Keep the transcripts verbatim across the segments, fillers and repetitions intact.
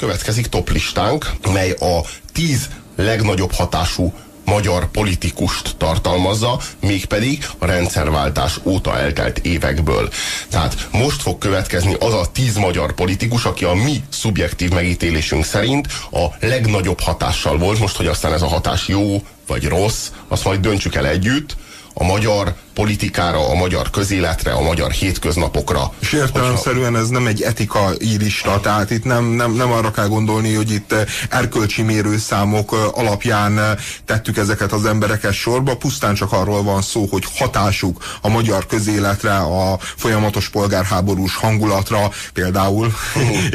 következik toplistánk, mely a tíz legnagyobb hatású magyar politikust tartalmazza, mégpedig a rendszerváltás óta eltelt évekből. Tehát most fog következni az a tíz magyar politikus, aki a mi szubjektív megítélésünk szerint a legnagyobb hatással volt. Most, hogy aztán ez a hatás jó vagy rossz, azt majd döntsük el együtt. A magyar politikára, a magyar közéletre, a magyar hétköznapokra. És értelemszerűen ez nem egy etikai lista, tehát itt nem, nem, nem arra kell gondolni, hogy itt erkölcsi mérőszámok alapján tettük ezeket az embereket sorba, pusztán csak arról van szó, hogy hatásuk a magyar közéletre, a folyamatos polgárháborús hangulatra például,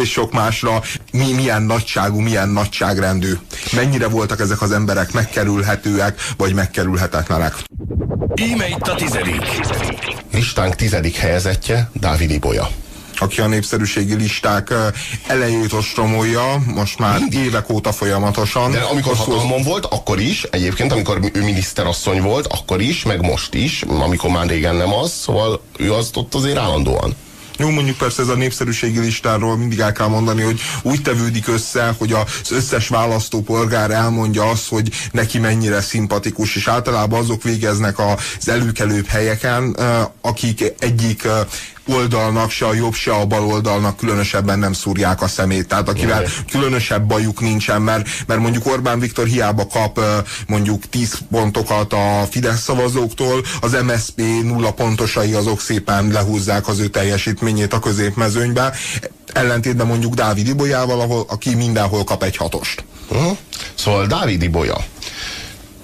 és sok másra, mi, milyen nagyságú, milyen nagyságrendű. Mennyire voltak ezek az emberek megkerülhetőek, vagy megkerülhetetlenek. Íme itt a tizedik. Listánk tizedik helyezettje Dávid Ibolya, aki a népszerűségi listák elejét ostromolja, most már évek óta folyamatosan. De amikor hatalmon volt, akkor is, egyébként amikor ő miniszterasszony volt, akkor is, meg most is, amikor már régen nem az, szóval ő azt ott azért állandóan. Jó, mondjuk persze ez a népszerűségi listáról mindig el kell mondani, hogy úgy tevődik össze, hogy az összes választópolgár elmondja azt, hogy neki mennyire szimpatikus, és általában azok végeznek az előkelőbb helyeken, akik egyik oldalnak, se a jobb, se a bal oldalnak különösebben nem szúrják a szemét. Tehát akivel különösebb bajuk nincsen, mert, mert mondjuk Orbán Viktor hiába kap mondjuk tíz pontokat a Fidesz szavazóktól, az em es zé pé nulla pontosai azok szépen lehúzzák az ő teljesítményét a középmezőnybe. Ellentétben mondjuk Dávid Ibolyával, ahol, aki mindenhol kap egy hatost. Uh-huh. Szóval Dávid Ibolya.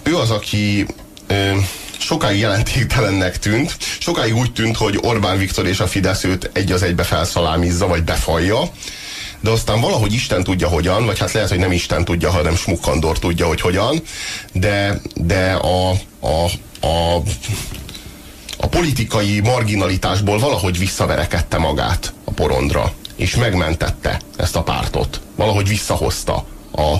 Ő az, aki... Ö- sokáig jelentéktelennek tűnt, sokáig úgy tűnt, hogy Orbán Viktor és a Fidesz őt egy az egybe felszalámizza, vagy befalja, de aztán valahogy Isten tudja hogyan, vagy hát lehet, hogy nem Isten tudja, hanem Smukkandor tudja, hogy hogyan, de, de a, a, a, a politikai marginalitásból valahogy visszaverekedte magát a porondra, és megmentette ezt a pártot. Valahogy visszahozta a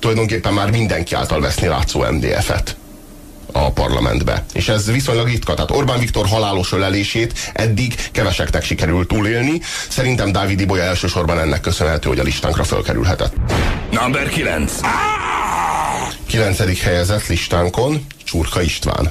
tulajdonképpen már mindenki által veszni látszó em dé ef-et a parlamentbe. És ez viszonylag ritka. Tehát Orbán Viktor halálos ölelését eddig keveseknek sikerült túlélni. Szerintem Dávid Ibolya elsősorban ennek köszönhető, hogy a listánkra fölkerülhetett. Number kilenc. kilencedik helyezett listánkon Csurka István.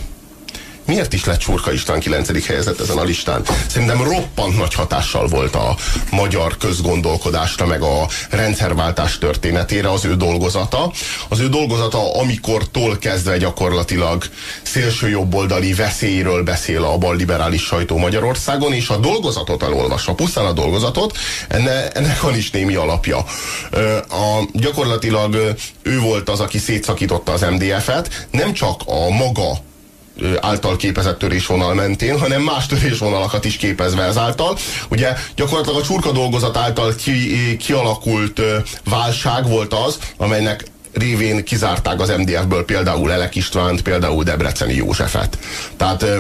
Miért is lett Csurka István kilencedik helyezett ezen a listán? Szerintem roppant nagy hatással volt a magyar közgondolkodásra, meg a rendszerváltás történetére az ő dolgozata. Az ő dolgozata, amikortól kezdve gyakorlatilag szélsőjobboldali veszélyről beszél a balliberális sajtó Magyarországon, és a dolgozatot elolvasva, pusztán a dolgozatot, enne, ennek van is némi alapja. A, gyakorlatilag ő volt az, aki szétszakította az em dé ef-et, nem csak a maga által képezett törésvonal mentén, hanem más törésvonalakat is képezve ezáltal. Ugye gyakorlatilag a Csurka dolgozat által ki, kialakult válság volt az, amelynek révén kizárták az em dé ef-ből például Elek Istvánt, például Debreceni Józsefet. Tehát ö,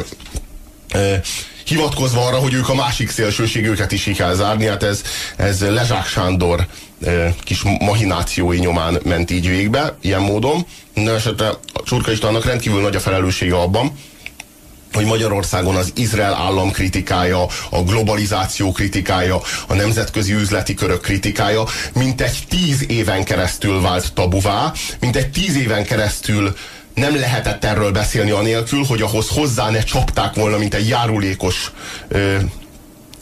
ö, hivatkozva arra, hogy ők a másik szélsőség, őket is ki kell zárni, hát ez, ez Lezsák Sándor ö, kis mahinációi nyomán ment így végbe, ilyen módon. Minden esetre Csurka Istvánnak rendkívül nagy a felelőssége abban, hogy Magyarországon az Izrael állam kritikája, a globalizáció kritikája, a nemzetközi üzleti körök kritikája mintegy tíz éven keresztül vált tabuvá, mintegy tíz éven keresztül nem lehetett erről beszélni anélkül, hogy ahhoz hozzá ne csapták volna, mint egy járulékos ö,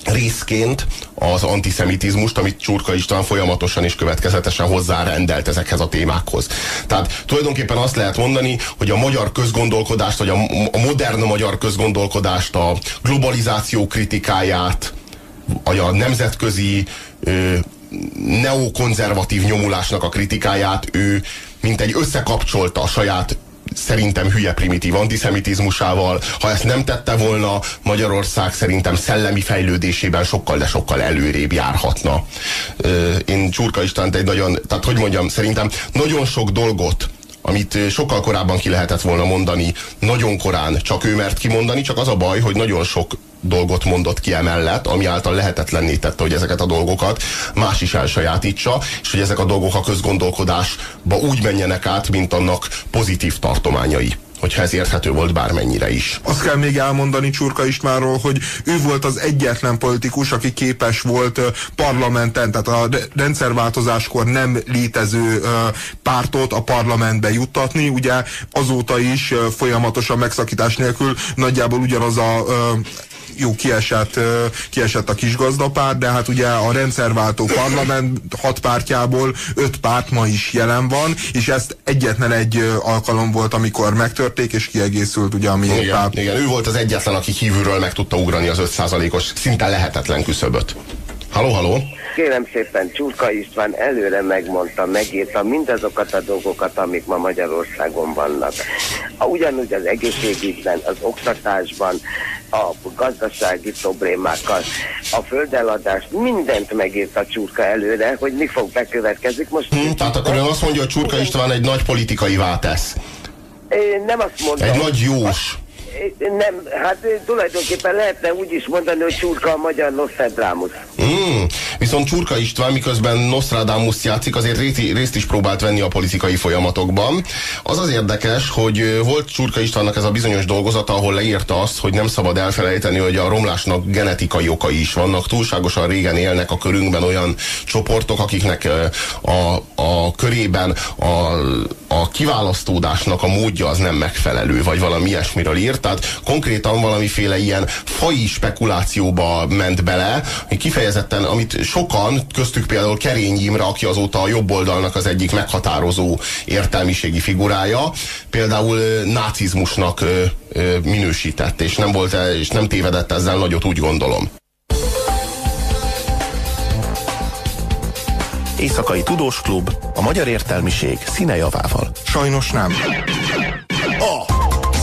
részként az antiszemitizmust, amit Csurka István folyamatosan és következetesen hozzárendelt ezekhez a témákhoz. Tehát tulajdonképpen azt lehet mondani, hogy a magyar közgondolkodást, vagy a, a modern magyar közgondolkodást, a globalizáció kritikáját, vagy a nemzetközi ö, neokonzervatív nyomulásnak a kritikáját ő mintegy összekapcsolta a saját szerintem hülye primitív antiszemitizmusával. Ha ezt nem tette volna, Magyarország szerintem szellemi fejlődésében sokkal, de sokkal előrébb járhatna. Én Csurka Istvánt egy nagyon, tehát hogy mondjam, szerintem nagyon sok dolgot, amit sokkal korábban ki lehetett volna mondani, nagyon korán csak ő mert kimondani, csak az a baj, hogy nagyon sok dolgot mondott ki emellett, ami által lehetetlenné tette, hogy ezeket a dolgokat más is elsajátítsa, és hogy ezek a dolgok a közgondolkodásba úgy menjenek át, mint annak pozitív tartományai. hogyha ez érthető volt bármennyire is. Azt kell még elmondani Csurka Istvánról, hogy ő volt az egyetlen politikus, aki képes volt parlamenten, tehát a rendszerváltozáskor nem létező pártot a parlamentbe juttatni. Ugye azóta is folyamatosan megszakítás nélkül nagyjából ugyanaz a jó, kiesett, kiesett a kisgazdapár, de hát ugye a rendszerváltó parlament hat pártjából öt párt ma is jelen van, és ezt egyetlen egy alkalom volt, amikor megtörték, és kiegészült ugye a mi igen, párt. Igen, ő volt az egyetlen, aki kívülről meg tudta ugrani az öt százalékos, szinte lehetetlen küszöböt. Halló, halló! Kérem szépen, Csurka István előre megmondta, megírta mindazokat a dolgokat, amik ma Magyarországon vannak. Ugyanúgy az egészségügyben, az oktatásban, a gazdasági problémákkal, a földeladást, mindent megírta Csurka előre, hogy mi fog bekövetkezni. Most hm, tehát akkor azt mondja, hogy Csurka István egy nagy politikaivá tesz. Nem azt mondom. Egy nagy jós. Nem, hát tulajdonképpen lehetne úgy is mondani, hogy Csurka a magyar Nostradamus. Mm, viszont Csurka István, miközben Nostradamus játszik, azért részt is próbált venni a politikai folyamatokban. Az az érdekes, hogy volt Csurka Istvánnak ez a bizonyos dolgozata, ahol leírta azt, hogy nem szabad elfelejteni, hogy a romlásnak genetikai okai is vannak. Túlságosan régen élnek a körünkben olyan csoportok, akiknek a, a körében a, a kiválasztódásnak a módja az nem megfelelő, vagy valami ilyesmiről írt. Tehát konkrétan valamiféle ilyen faji spekulációba ment bele, kifejezetten, amit sokan, köztük például Kerényi Imre, aki azóta a jobb oldalnak az egyik meghatározó értelmiségi figurája, például nácizmusnak minősített, és nem volt, és nem tévedett ezzel nagyot, úgy gondolom. Éjszakai Tudós Klub, a magyar értelmiség színejavával. Sajnos nem. A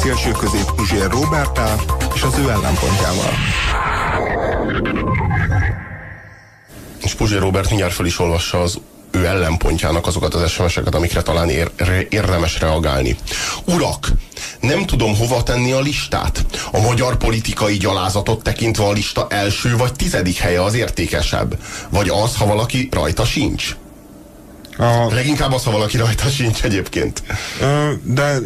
szélső közép Puzsér Róberttel és az ő ellenpontjával. És Puzsér Róbert mindjárt föl is olvassa az ő ellenpontjának azokat az es em es-eket, amikre talán ér érdemes reagálni. Urak! Nem tudom, hova tenni a listát. A magyar politikai gyalázatot tekintve a lista első vagy tizedik helye az értékesebb. Vagy az, ha valaki rajta sincs. A... Leginkább az, ha valaki rajta sincs egyébként. De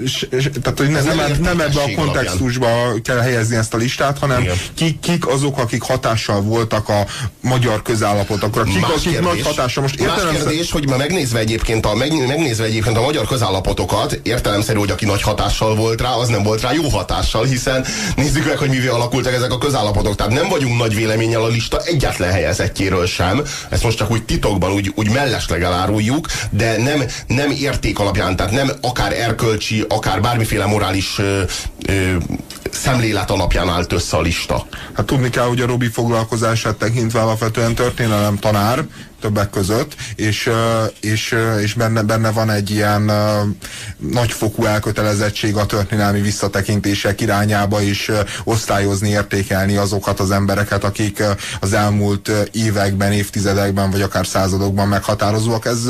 tehát, hogy ez nem, nem, nem ebbe a kontextusba lapján kell helyezni ezt a listát, hanem kik, kik azok, akik hatással voltak a magyar közállapotokra. Kik, más akik nagy hatással. Most értelemszerű... Más kérdés, hogy ma megnézve egyébként, a, megnézve egyébként a magyar közállapotokat, értelemszerű, hogy aki nagy hatással volt rá, az nem volt rá jó hatással, hiszen nézzük meg, hogy mivé alakultak ezek a közállapotok. Tehát nem vagyunk nagy véleménnyel a lista egyetlen helyezettjéről sem. Ezt most csak úgy titokban, úgy, úgy mellesleg eláruljuk, de nem, nem érték alapján, tehát nem akár erkölcsi, akár bármiféle morális ö, ö, szemlélet alapján állt össze a lista. Hát tudni kell, hogy a Robi foglalkozását tekintve alapvetően történelem tanár, többek között, és, és, és benne, benne van egy ilyen nagyfokú elkötelezettség a történelmi visszatekintések irányába, és osztályozni, értékelni azokat az embereket, akik az elmúlt években, évtizedekben, vagy akár századokban meghatározóak. Ez,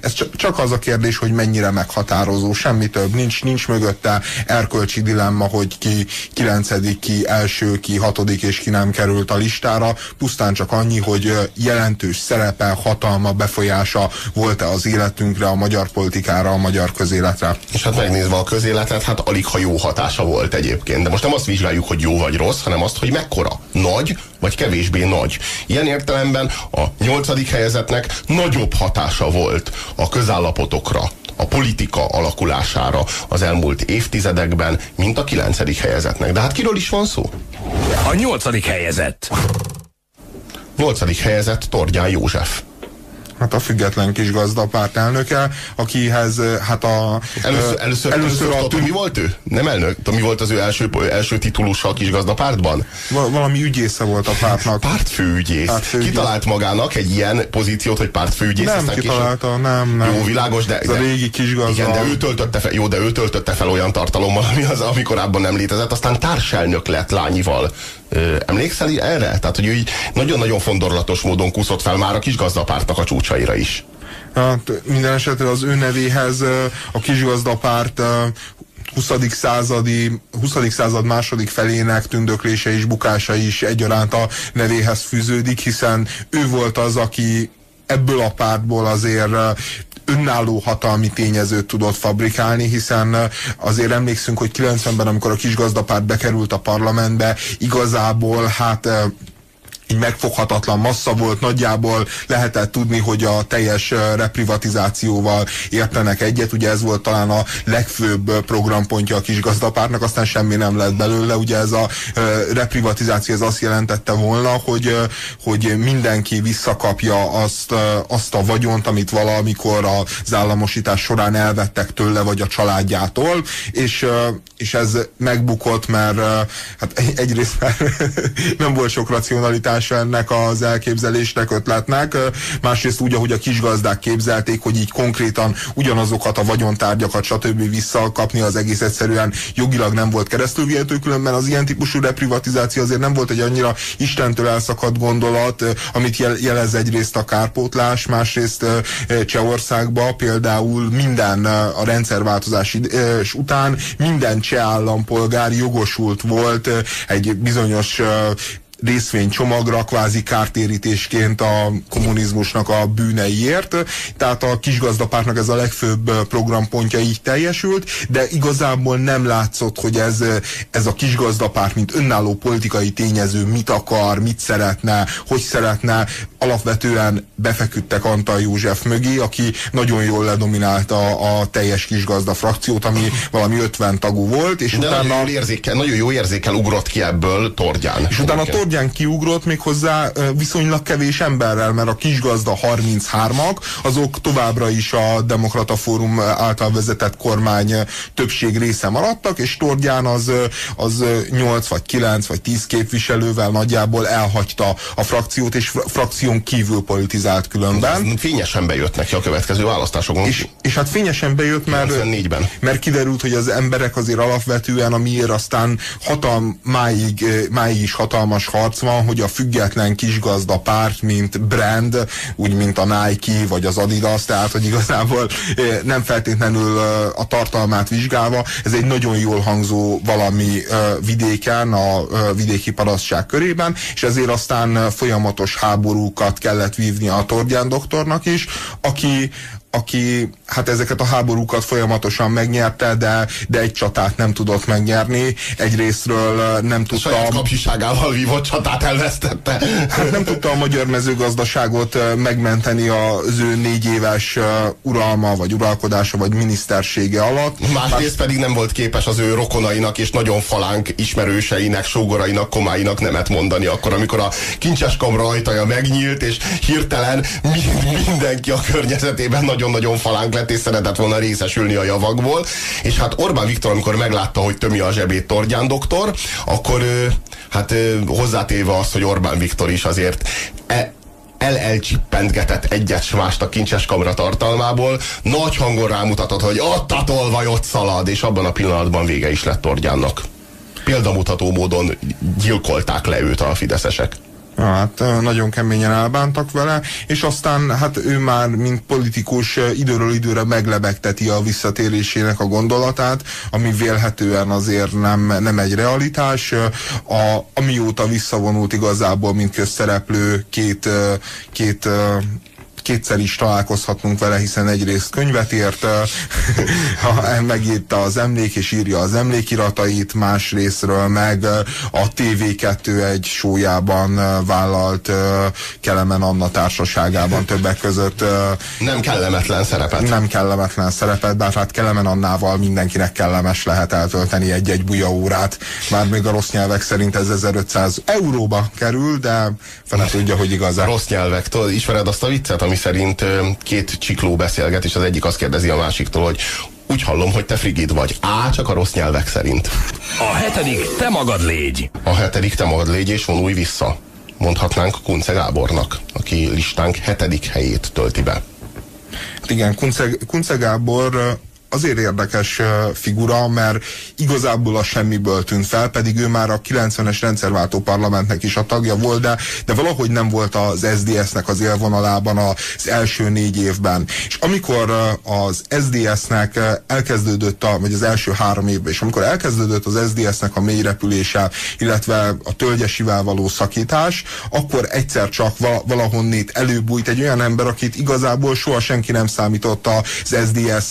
ez csak az a kérdés, hogy mennyire meghatározó, semmi több. Nincs, nincs mögötte erkölcsi dilemma, hogy ki kilencedik, ki első, ki hatodik, és ki nem került a listára. Pusztán csak annyi, hogy jelentős szerepe, hatalma, befolyása volt-e az életünkre, a magyar politikára, a magyar közéletre. És hát megnézve a közéletet, hát alig ha jó hatása volt egyébként. De most nem azt vizsgáljuk, hogy jó vagy rossz, hanem azt, hogy mekkora. Nagy vagy kevésbé nagy. Ilyen értelemben a nyolcadik helyezetnek nagyobb hatása volt a közállapotokra, a politika alakulására az elmúlt évtizedekben, mint a kilencedik helyezetnek. De hát kiről is van szó? A nyolcadik helyezett. Nyolcadik helyezett Torgyán József. Hát a független kis gazdapárt elnöke, akihez hát a... Először, először, először a... Tudom, mi volt ő? Nem elnök? Tudom, mi volt az ő első, első titulusa a kis gazdapártban? Val valami ügyésze volt a pártnak. Pártfőügyész. Pártfőügyész. Kitalált magának egy ilyen pozíciót, hogy pártfőügyész. Nem kitalálta, később... nem, nem. Jó, világos, de... Ez a régi kis gazda. Igen, de ő töltötte fel, jó, de ő töltötte fel olyan tartalommal, ami az, ami korábban nem létezett. Aztán társelnök lett lányival. Emlékszel erre? Tehát, hogy ő így nagyon-nagyon fondorlatos módon kúszott fel már a kisgazdapártnak a csúcsaira is. Hát, minden esetre az ő nevéhez a kisgazdapárt huszadik századi, huszadik század második felének tündöklése és bukása is egyaránt a nevéhez fűződik, hiszen ő volt az, aki ebből a pártból azért önálló hatalmi tényezőt tudott fabrikálni, hiszen azért emlékszünk, hogy kilencvenben, amikor a kisgazdapárt bekerült a parlamentbe, igazából hát így megfoghatatlan massza volt, nagyjából lehetett tudni, hogy a teljes reprivatizációval értenek egyet, ugye ez volt talán a legfőbb programpontja a kisgazdapártnak, aztán semmi nem lett belőle, ugye ez a reprivatizáció, ez azt jelentette volna, hogy, hogy mindenki visszakapja azt, azt a vagyont, amit valamikor az államosítás során elvettek tőle, vagy a családjától, és, és ez megbukott, mert hát egyrészt már nem volt sok racionalitás ennek az elképzelésnek, ötletnek. Másrészt úgy, ahogy a kisgazdák képzelték, hogy így konkrétan ugyanazokat a vagyontárgyakat stb. Visszakapni, az egész egyszerűen jogilag nem volt keresztülvihető, különben az ilyen típusú reprivatizáció azért nem volt egy annyira Istentől elszakadt gondolat, amit jelez egyrészt a kárpótlás, másrészt Csehországban például minden a rendszerváltozás után minden cseh állampolgár jogosult volt egy bizonyos részvénycsomagra, kvázi kártérítésként a kommunizmusnak a bűneiért. Tehát a kisgazdapártnak ez a legfőbb programpontja így teljesült, de igazából nem látszott, hogy ez, ez a kisgazdapárt, mint önálló politikai tényező mit akar, mit szeretne, hogy szeretne. Alapvetően befeküdtek Antall József mögé, aki nagyon jól ledominálta a teljes kisgazda frakciót, ami valami ötven tagú volt, és de utána... Nagyon jól érzékel, nagyon jó érzékel ugrott ki ebből Torgyán. És utána Torgyán kiugrott még hozzá viszonylag kevés emberrel, mert a kisgazda harminchármak, azok továbbra is a Demokrata Fórum által vezetett kormány többség része maradtak, és Torgyán az, az nyolc vagy kilenc vagy tíz képviselővel nagyjából elhagyta a frakciót, és frakción kívül politizált különben. Fényesen bejött neki a következő választásokon. És, és hát fényesen bejött, mert, mert kiderült, hogy az emberek azért alapvetően, amiért aztán hatalm, máig, máig is hatalmas harc van, hogy a független kisgazda párt, mint brand, úgy mint a Nike vagy az Adidas, tehát hogy igazából nem feltétlenül a tartalmát vizsgálva, ez egy nagyon jól hangzó valami vidéken, a vidéki parasztság körében, és ezért aztán folyamatos háborúkat kellett vívni a Torgyán doktornak is, aki aki hát ezeket a háborúkat folyamatosan megnyerte, de, de egy csatát nem tudott megnyerni. Egyrészről nem tudta... A saját kapcsiságával vívott csatát elvesztette. Hát nem tudta a magyar mezőgazdaságot megmenteni az ő négy éves uralma, vagy uralkodása, vagy minisztersége alatt. Másrészt pedig nem volt képes az ő rokonainak és nagyon falánk ismerőseinek, sógorainak, komáinak nemet mondani akkor, amikor a kincses kamra ajtaja megnyílt, és hirtelen mindenki a környezetében nagyon nagyon falánk lett, és szeretett volna részesülni a javakból, és hát Orbán Viktor, amikor meglátta, hogy tömi a zsebét Torgyán doktor, akkor hát hozzátéve azt, hogy Orbán Viktor is azért e el-elcsippentgetett egyet s mást a kincses kamra tartalmából, nagy hangon rámutatott, hogy ott a tolvaj, ott szalad, és abban a pillanatban vége is lett Torgyánnak. Példamutató módon gyilkolták le őt a fideszesek. Hát nagyon keményen elbántak vele, és aztán hát ő már, mint politikus, időről időre meglebegteti a visszatérésének a gondolatát, ami vélhetően azért nem, nem egy realitás. A, amióta visszavonult igazából, mint közszereplő, két, két kétszer is találkozhatunk vele, hiszen egyrészt könyvet írt, megírta az emlék és írja az emlékiratait, másrésztről meg a té vé kettő egy sójában vállalt Kelemen Anna társaságában többek között nem kellemetlen szerepet. Nem kellemetlen szerepet, bár hát Kelemen Annával mindenkinek kellemes lehet eltölteni egy-egy buja órát. Már még a rossz nyelvek szerint ez ezerötszáz euróba kerül, de fene tudja, hogy igaz-e. Rossz nyelvektől ismered azt a viccet, ami szerint két csikló beszélget, és az egyik azt kérdezi a másiktól, hogy úgy hallom, hogy te frigid vagy. Á, csak a rossz nyelvek szerint. A hetedik te magad légy. A hetedik te magad légy, és vonulj vissza. Mondhatnánk Kuncze Gábornak, aki listánk hetedik helyét tölti be. Igen, Kuncze, Kuncze Gábor azért érdekes figura, mert igazából a semmiből tűnt fel, pedig ő már a kilencvenes rendszerváltó parlamentnek is a tagja volt, de, de valahogy nem volt az es zé dé es-nek az élvonalában az első négy évben. És amikor az es zé dé es-nek elkezdődött, a, vagy az első három évben, és amikor elkezdődött az es zé dé es-nek a mélyrepülése, illetve a Tölgyesivel való szakítás, akkor egyszer csak valahonnét előbújt egy olyan ember, akit igazából soha senki nem számított az es zé dé es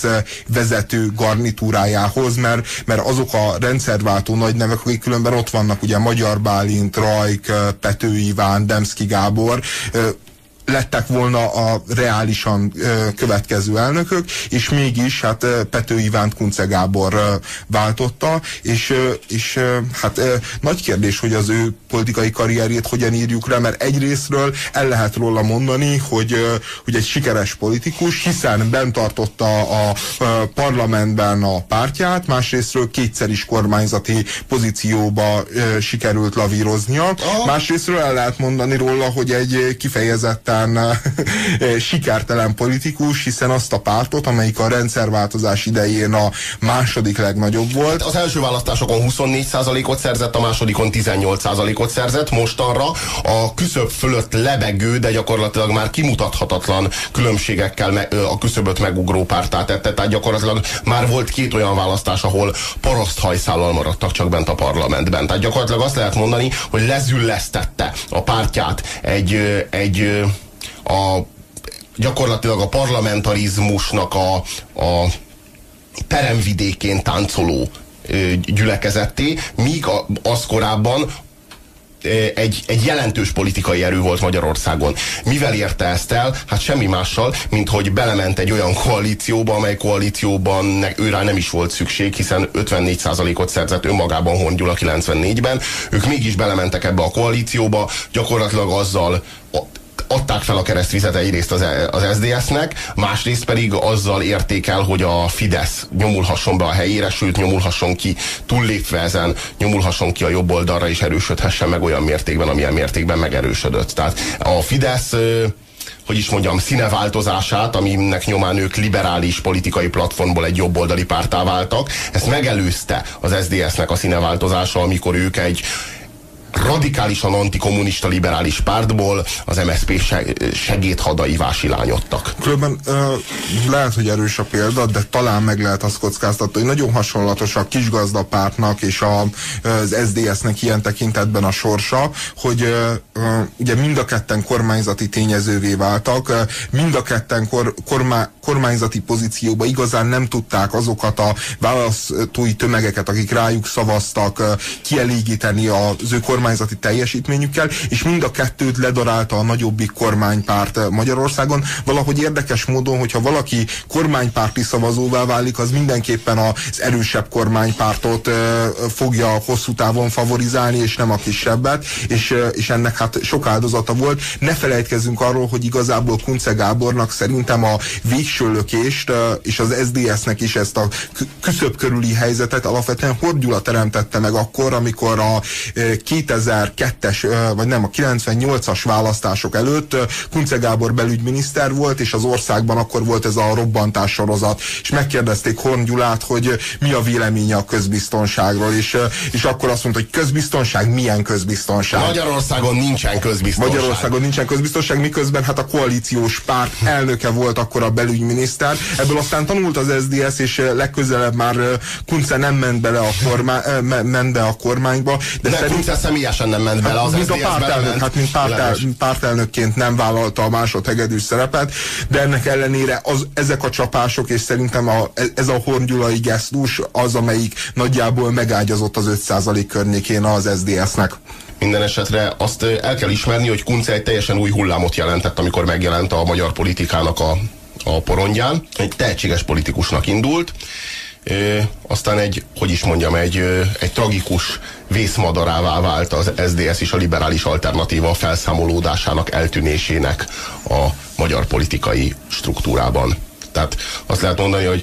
vezető garnitúrájához, mert, mert azok a rendszerváltó nagy nevek, akik különben ott vannak, ugye Magyar Bálint, Rajk, Pető Iván, Demszky Gábor, lettek volna a reálisan következő elnökök, és mégis hát Pető Ivánt Kuncze Gábor váltotta, és, és hát nagy kérdés, hogy az ő politikai karrierjét hogyan írjuk le, mert egyrészről el lehet róla mondani, hogy, hogy egy sikeres politikus, hiszen bent tartotta a parlamentben a pártját, másrészről kétszer is kormányzati pozícióba sikerült lavíroznia, másrészről el lehet mondani róla, hogy egy kifejezetten sikertelen politikus, hiszen azt a pártot, amelyik a rendszerváltozás idején a második legnagyobb volt. Az első választásokon huszonnégy százalékot szerzett, a másodikon tizennyolc százalékot szerzett, mostanra a küszöb fölött lebegő, de gyakorlatilag már kimutathatatlan különbségekkel a küszöböt megugró pártát tette, tehát gyakorlatilag már volt két olyan választás, ahol paraszthajszállal maradtak csak bent a parlamentben. Tehát gyakorlatilag azt lehet mondani, hogy lezüllesztette a pártját egy, egy a, gyakorlatilag a parlamentarizmusnak a, a peremvidékén táncoló gyülekezetté, míg a, az korábban Egy, egy jelentős politikai erő volt Magyarországon. Mivel érte ezt el? Hát semmi mással, mint hogy belement egy olyan koalícióba, amely koalícióban ne, őrá nem is volt szükség, hiszen ötvennégy százalékot szerzett önmagában Horn Gyula kilencvennégyben. Ők mégis belementek ebbe a koalícióba, gyakorlatilag azzal a, adták fel a keresztvizet egyrészt az, az es zé dé es-nek, másrészt pedig azzal érték el, hogy a Fidesz nyomulhasson be a helyére, sőt nyomulhasson ki, túllépve ezen, nyomulhasson ki a jobb oldalra, és erősödhessen meg olyan mértékben, amilyen mértékben megerősödött. Tehát a Fidesz, hogy is mondjam, színeváltozását, aminek nyomán ők liberális politikai platformból egy jobboldali pártá váltak, ezt megelőzte az es zé dé es-nek a színeváltozása, amikor ők egy radikálisan antikommunista liberális pártból az em es zé pé segédhadaivá silányodtak. Különben lehet, hogy erős a példa, de talán meg lehet azt kockáztatni, hogy nagyon hasonlatos a kisgazdapártnak és a, az es zé dé es-nek ilyen tekintetben a sorsa, hogy ugye mind a ketten kormányzati tényezővé váltak, mind a ketten kor, kormá, kormányzati pozícióba igazán nem tudták azokat a választói tömegeket, akik rájuk szavaztak, kielégíteni az ő kormányzati teljesítményükkel, és mind a kettőt ledarálta a nagyobbik kormánypárt Magyarországon. Valahogy érdekes módon, hogyha valaki kormánypárti szavazóvá válik, az mindenképpen az erősebb kormánypártot fogja hosszú távon favorizálni, és nem a kisebbet, és, és ennek hát sok áldozata volt. Ne felejtkezzünk arról, hogy igazából Kuncze Gábornak szerintem a végső lökést, és az es zé dé es-nek is ezt a küszöb körüli helyzetet alapvetően Horn Gyula teremtette meg akkor, amikor a kétezer-kettes, vagy nem, a kilencvennyolcas választások előtt Kuncze Gábor belügyminiszter volt, és az országban akkor volt ez a robbantás sorozat, és megkérdezték Horn Gyulát, hogy mi a véleménye a közbiztonságról, és, és akkor azt mondta, hogy közbiztonság, milyen közbiztonság? Magyarországon nincsen közbiztonság. Magyarországon nincsen közbiztonság, miközben hát a koalíciós párt elnöke volt akkor a belügyminiszter. Ebből aztán tanult az es zé dé es, és legközelebb már Kuncze nem ment bele a, kormány, ment be a kormányba, de, de szerint személyesen nem ment bele az es zé dé es-ben. Hát mint pártel, pártelnökként nem vállalta a másodhegedű szerepet, de ennek ellenére az, ezek a csapások, és szerintem a, ez a Horn Gyulai gesztus az, amelyik nagyjából megágyazott az öt százalék környékén az es zé dé es-nek. Minden esetre azt el kell ismerni, hogy Kuncze egy teljesen új hullámot jelentett, amikor megjelent a magyar politikának a, a porondján. Egy tehetséges politikusnak indult, Ö, aztán egy, hogy is mondjam, egy, ö, egy tragikus vészmadarává vált az es zé dé es és a liberális alternatíva felszámolódásának, eltűnésének a magyar politikai struktúrában. Tehát azt lehet mondani, hogy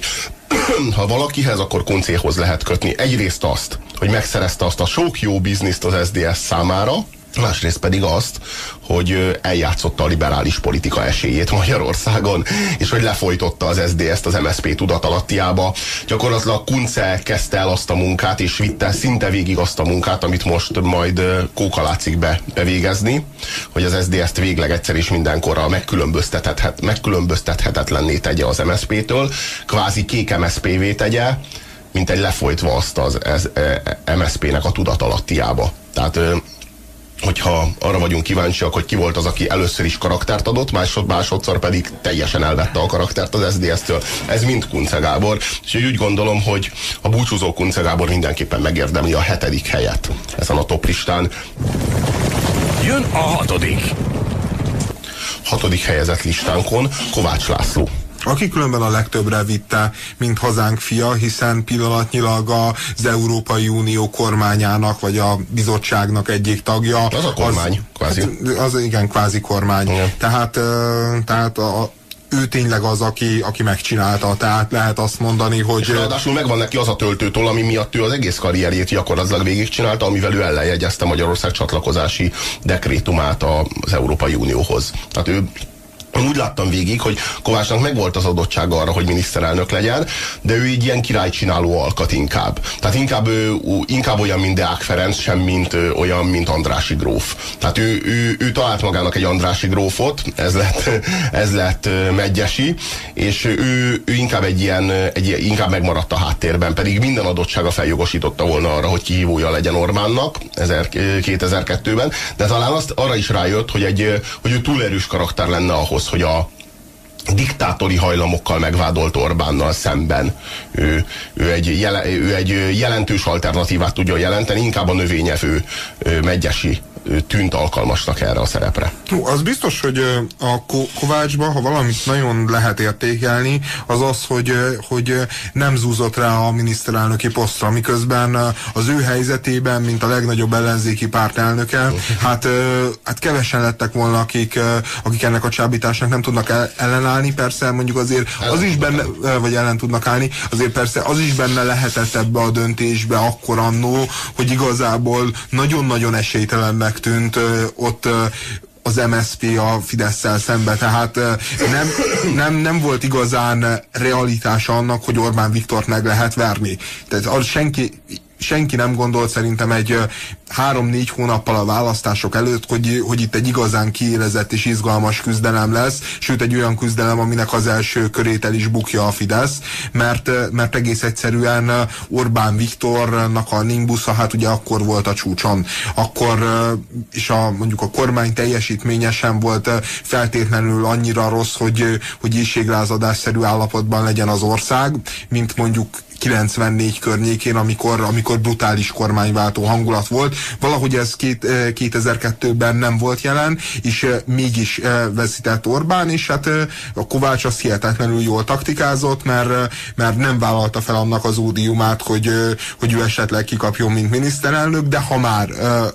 ha valakihez, akkor Kuncéhoz lehet kötni egyrészt azt, hogy megszerezte azt a sok jó bizniszt az es zé dé es számára, Másrészt pedig azt, hogy eljátszotta a liberális politika esélyét Magyarországon, és hogy lefolytotta az es zé dé-t az em es zé pé tudatalattiába. Gyakorlatilag Kuncze kezdte el azt a munkát, és vitte szinte végig azt a munkát, amit most majd Kóka látszik be, bevégezni, hogy az es zé dé-t végleg egyszer és mindenkorra megkülönböztethet, megkülönböztethetetlenné tegye az em es zé pé-től, kvázi kék em es zé pé-vé tegye, mint egy lefolytva azt az em es zé pé-nek a tudatalattiába. Tehát hogyha arra vagyunk kíváncsiak, hogy ki volt az, aki először is karaktert adott, másod, másodszor pedig teljesen elvette a karaktert az es zé dé-től. Ez mind Kuncze Gábor, és úgy gondolom, hogy a búcsúzó Kuncze Gábor mindenképpen megérdemli a hetedik helyet ezen a toplistán. Jön a hatodik! Hatodik helyezett listánkon Kovács László, aki különben a legtöbbre vitte, mint hazánk fia, hiszen pillanatnyilag az Európai Unió kormányának, vagy a bizottságnak egyik tagja. Az a kormány, az, kvázi. Az, az igen, kvázi kormány. Igen. Tehát, tehát a, ő tényleg az, aki, aki megcsinálta, tehát lehet azt mondani, hogy... És ráadásul megvan neki az a töltőtól, ami miatt ő az egész karrierjét gyakorlatilag végigcsinálta, amivel ő ellenjegyezte Magyarország csatlakozási dekrétumát az Európai Unióhoz. Tehát ő... Én úgy láttam végig, hogy Kovácsnak megvolt az adottsága arra, hogy miniszterelnök legyen, de ő így ilyen királycsináló alkat inkább. Tehát inkább, inkább olyan, mint Deák Ferenc, sem mint olyan, mint Andrássy gróf. Tehát ő, ő, ő talált magának egy Andrássy grófot, ez lett, ez lett Medgyessy, és ő, ő inkább egy ilyen, egy ilyen, inkább megmaradt a háttérben, pedig minden adottsága feljogosította volna arra, hogy kihívója legyen Orbánnak kétezer-kettőben, de talán azt arra is rájött, hogy, egy, hogy ő túl erős karakter lenne ahhoz, hogy a diktátori hajlamokkal megvádolt Orbánnal szemben ő, ő, egy, jele, ő egy jelentős alternatívát tudja jelenteni, inkább a növényevő Medgyessy tűnt alkalmasnak erre a szerepre. Az biztos, hogy a Kovácsban, ha valamit nagyon lehet értékelni, az az, hogy, hogy nem zúzott rá a miniszterelnöki posztra, miközben az ő helyzetében, mint a legnagyobb ellenzéki párt elnöke, hát, hát kevesen lettek volna, akik, akik ennek a csábításnak nem tudnak ellenállni, persze mondjuk azért az is benne, vagy ellen tudnak állni, azért persze az is benne lehetett ebbe a döntésbe akkor annó, hogy igazából nagyon-nagyon esélytelennek tűnt ott az em es zé pé a Fidesz-szel szembe, tehát nem, nem, nem volt igazán realitása annak, hogy Orbán Viktort meg lehet verni. Tehát senki, senki nem gondolt szerintem egy három-négy hónappal a választások előtt, hogy, hogy itt egy igazán kiélezett és izgalmas küzdelem lesz, sőt egy olyan küzdelem, aminek az első körét el is bukja a Fidesz, mert, mert egész egyszerűen Orbán Viktornak a nimbusza, hát ugye akkor volt a csúcson, akkor és a, mondjuk a kormány teljesítménye sem volt feltétlenül annyira rossz, hogy, hogy éhséglázadásszerű állapotban legyen az ország, mint mondjuk kilencvennégy környékén, amikor, amikor brutális kormányváltó hangulat volt. Valahogy ez két, kétezer-kettőben nem volt jelen, és mégis veszített Orbán, és hát a Kovács azt hihetetlenül jól taktikázott, mert, mert nem vállalta fel annak az ódiumát, hogy, hogy ő esetleg kikapjon, mint miniszterelnök, de ha már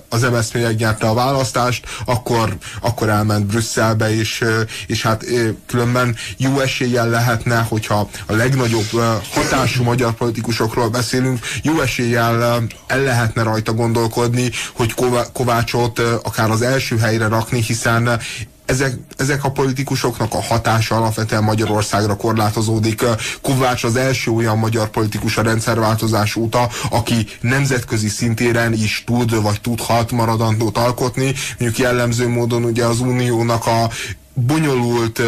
az em es zé pé megnyerte a választást, akkor, akkor elment Brüsszelbe, és, és hát különben jó eséllyel lehetne, hogyha a legnagyobb hatású magyar politikusokról beszélünk, jó eséllyel el lehetne rajta gondolkodni, hogy Kovácsot akár az első helyre rakni, hiszen ezek, ezek a politikusoknak a hatása alapvetően Magyarországra korlátozódik. Kovács az első olyan magyar politikus a rendszerváltozás óta, aki nemzetközi szintéren is tud, vagy tudhat maradandót alkotni. Mondjuk jellemző módon ugye az uniónak a bonyolult,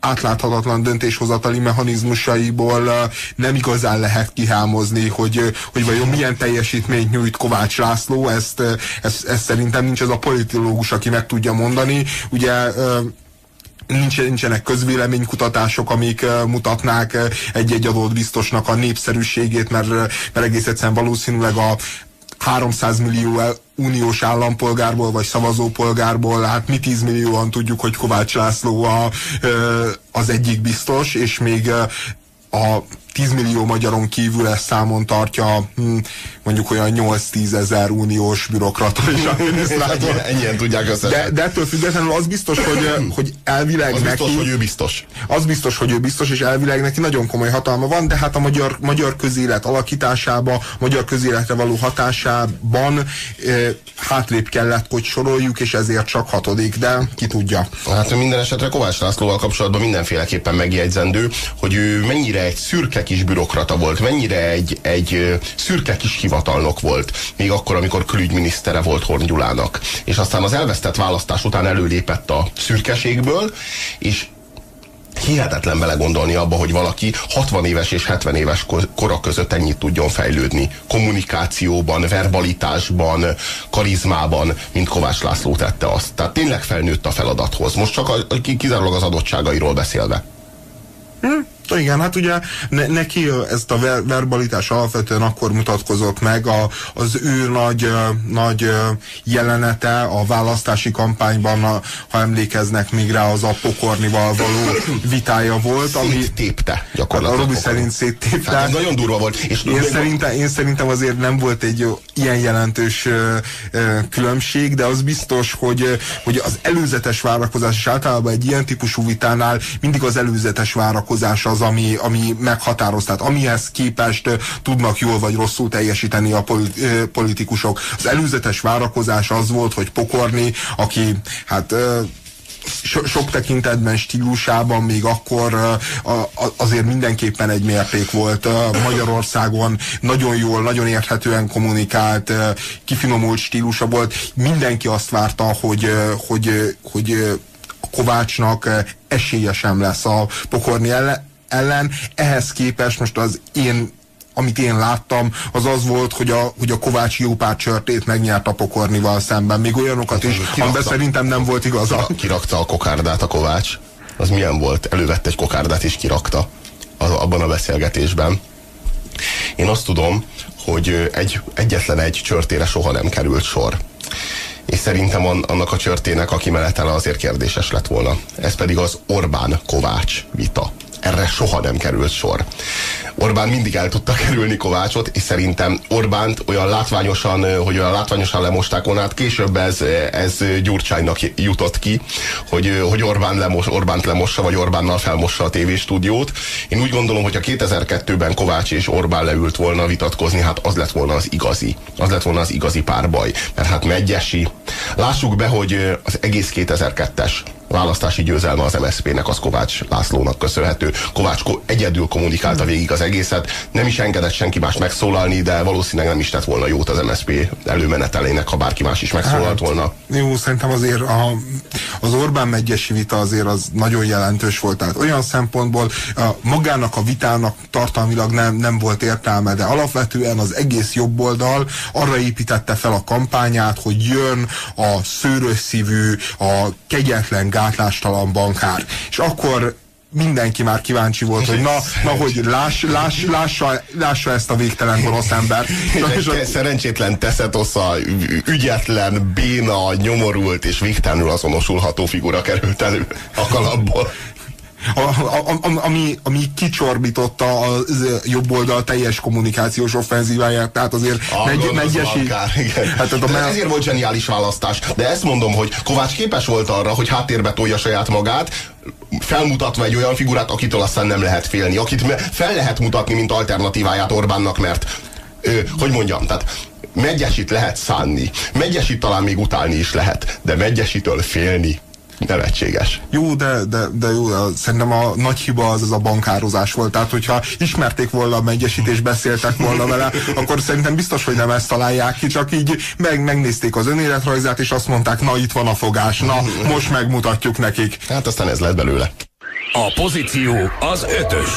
átláthatatlan döntéshozatali mechanizmusaiból nem igazán lehet kihámozni, hogy, hogy vajon milyen teljesítményt nyújt Kovács László, ezt, ezt, ezt szerintem nincs ez a politológus, aki meg tudja mondani. Ugye nincsenek közvéleménykutatások, amik mutatnák egy-egy adott biztosnak a népszerűségét, mert, mert egész egyszerűen valószínűleg a háromszáz millió uniós állampolgárból, vagy szavazópolgárból, hát mi tíz millióan tudjuk, hogy Kovács László a, az egyik biztos, és még a tíz millió magyaron kívül ezt számon tartja mondjuk olyan nyolc-tíz ezer uniós bürokrata és adminisztrátor. Ennyien tudják összesen. De, de ettől függetlenül az biztos, hogy, hogy elvileg az neki... Biztos, hogy ő biztos. Az biztos, hogy ő biztos, és elvileg neki nagyon komoly hatalma van, de hát a magyar, magyar közélet alakításába, magyar közéletre való hatásában e, hátrébb kellett, hogy soroljuk, és ezért csak hatodik, de ki tudja. Hát minden esetre Kovács Lászlóval kapcsolatban mindenféleképpen megjegyzendő, hogy ő mennyire egy szürke kis bürokrata volt, mennyire egy, egy szürke kis hivatalnok volt, még akkor, amikor külügyminisztere volt Horn Gyulának. És aztán az elvesztett választás után előlépett a szürkeségből, és hihetetlen belegondolni abba, hogy valaki hatvan éves és hetven éves kora között ennyit tudjon fejlődni. Kommunikációban, verbalitásban, karizmában, mint Kovács László tette azt. Tehát tényleg felnőtt a feladathoz. Most csak a, kizárólag az adottságairól beszélve. Hmm. Igen, hát ugye ne, neki ezt a ver, verbalitás alapvetően akkor mutatkozott meg, a, az ő nagy, nagy jelenete a választási kampányban, a, ha emlékeznek még rá, az a Pokornival való vitája volt, ami széttépte gyakorlatilag. A Robi szerint széttépte. Hát ez nagyon durva volt. És én, szerintem, én szerintem azért nem volt egy ilyen jelentős különbség, de az biztos, hogy, hogy az előzetes várakozás, és általában egy ilyen típusú vitánál mindig az előzetes várakozás az, ami, ami meghatároz, tehát amihez képest tudnak jól vagy rosszul teljesíteni a politikusok. Az előzetes várakozás az volt, hogy Pokorni, aki hát so, sok tekintetben, stílusában még akkor azért mindenképpen egy mérték volt. Magyarországon nagyon jól, nagyon érthetően kommunikált, kifinomult stílusa volt. Mindenki azt várta, hogy, hogy, hogy Kovácsnak esélye sem lesz a Pokorni ellen. ellen. Ehhez képest most az én, amit én láttam, az az volt, hogy a, hogy a Kovács jó pár csörtét megnyert a Pokornival szemben. Még olyanokat is, amiben szerintem nem volt igaza. Kirakta a kokárdát a Kovács. Az milyen volt? Elővette egy kokárdát és kirakta az, abban a beszélgetésben. Én azt tudom, hogy egy, egyetlen egy csörtére soha nem került sor. És szerintem annak a csörtének a kimenetele azért kérdéses lett volna. Ez pedig az Orbán-Kovács vita. Erre soha nem került sor. Orbán mindig el tudta kerülni Kovácsot, és szerintem Orbánt olyan látványosan, hogy olyan látványosan lemosták volna, hát később ez, ez Gyurcsánynak jutott ki, hogy, hogy Orbán lemos, Orbánt lemossa, vagy Orbánnal felmossa a tévéstúdiót. Én úgy gondolom, hogy ha kétezer-kettőben Kovács és Orbán leült volna vitatkozni, hát az lett volna az igazi. Az lett volna az igazi párbaj. Mert hát Medgyessy. Lássuk be, hogy az egész kétezer-kettes választási győzelme az em es zé pé-nek, az Kovács Lászlónak köszönhető. Kovács egyedül kommunikálta végig az egészet, nem is engedett senki más megszólalni, de valószínűleg nem is tett volna jót az em es zé pé előmenetelének, ha bárki más is megszólalt volna. Hát, jó, szerintem azért a, az Orbán-Medgyessy vita azért az nagyon jelentős volt. Tehát olyan szempontból a, magának a vitának tartalmilag nem, nem volt értelme, de alapvetően az egész jobboldal arra építette fel a kampányát, hogy jön a szőrös szívű, a kegyetlen gátlástalan bankár. És akkor mindenki már kíváncsi volt, hogy na, na hogy láss, láss, lássa, lássa ezt a végtelen gonosz embert. És egy szerencsétlen teszetosza, ügyetlen, béna, nyomorult és végtelenül azonosulható figura került elő a kalapból. A, a, a, ami, ami kicsorbította a jobboldal teljes kommunikációs offenzíváját, tehát azért Medgyessy. Hát a mell... Ezért volt zseniális választás, de ezt mondom, hogy Kovács képes volt arra, hogy háttérbe tolja saját magát, felmutatva egy olyan figurát, akitől aztán nem lehet félni, akit fel lehet mutatni, mint alternatíváját Orbánnak, mert ő, hogy mondjam, tehát Medgyesyt lehet szánni, Medgyesyt talán még utálni is lehet, de Medgyesytől félni nevetséges. Jó, de, de, de jó, szerintem a nagy hiba az, az a bankározás volt. Tehát, hogyha ismerték volna a Medgyesyt és beszéltek volna vele, akkor szerintem biztos, hogy nem ezt találják ki, csak így meg, megnézték az önéletrajzát, és azt mondták, na itt van a fogás, na most megmutatjuk nekik. Hát aztán ez lett belőle. A pozíció az ötös.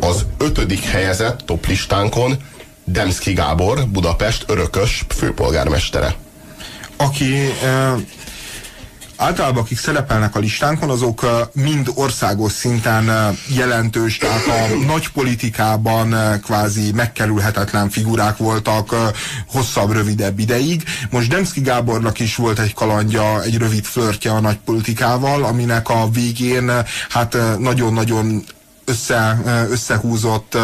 Az ötödik helyezett toplistánkon Demszky Gábor, Budapest örökös főpolgármestere. Aki, általában akik szerepelnek a listánkon, azok mind országos szinten jelentős, tehát a nagy politikában kvázi megkerülhetetlen figurák voltak hosszabb, rövidebb ideig. Most Demszky Gábornak is volt egy kalandja, egy rövid flörtje a nagy politikával, aminek a végén hát nagyon-nagyon Össze, összehúzott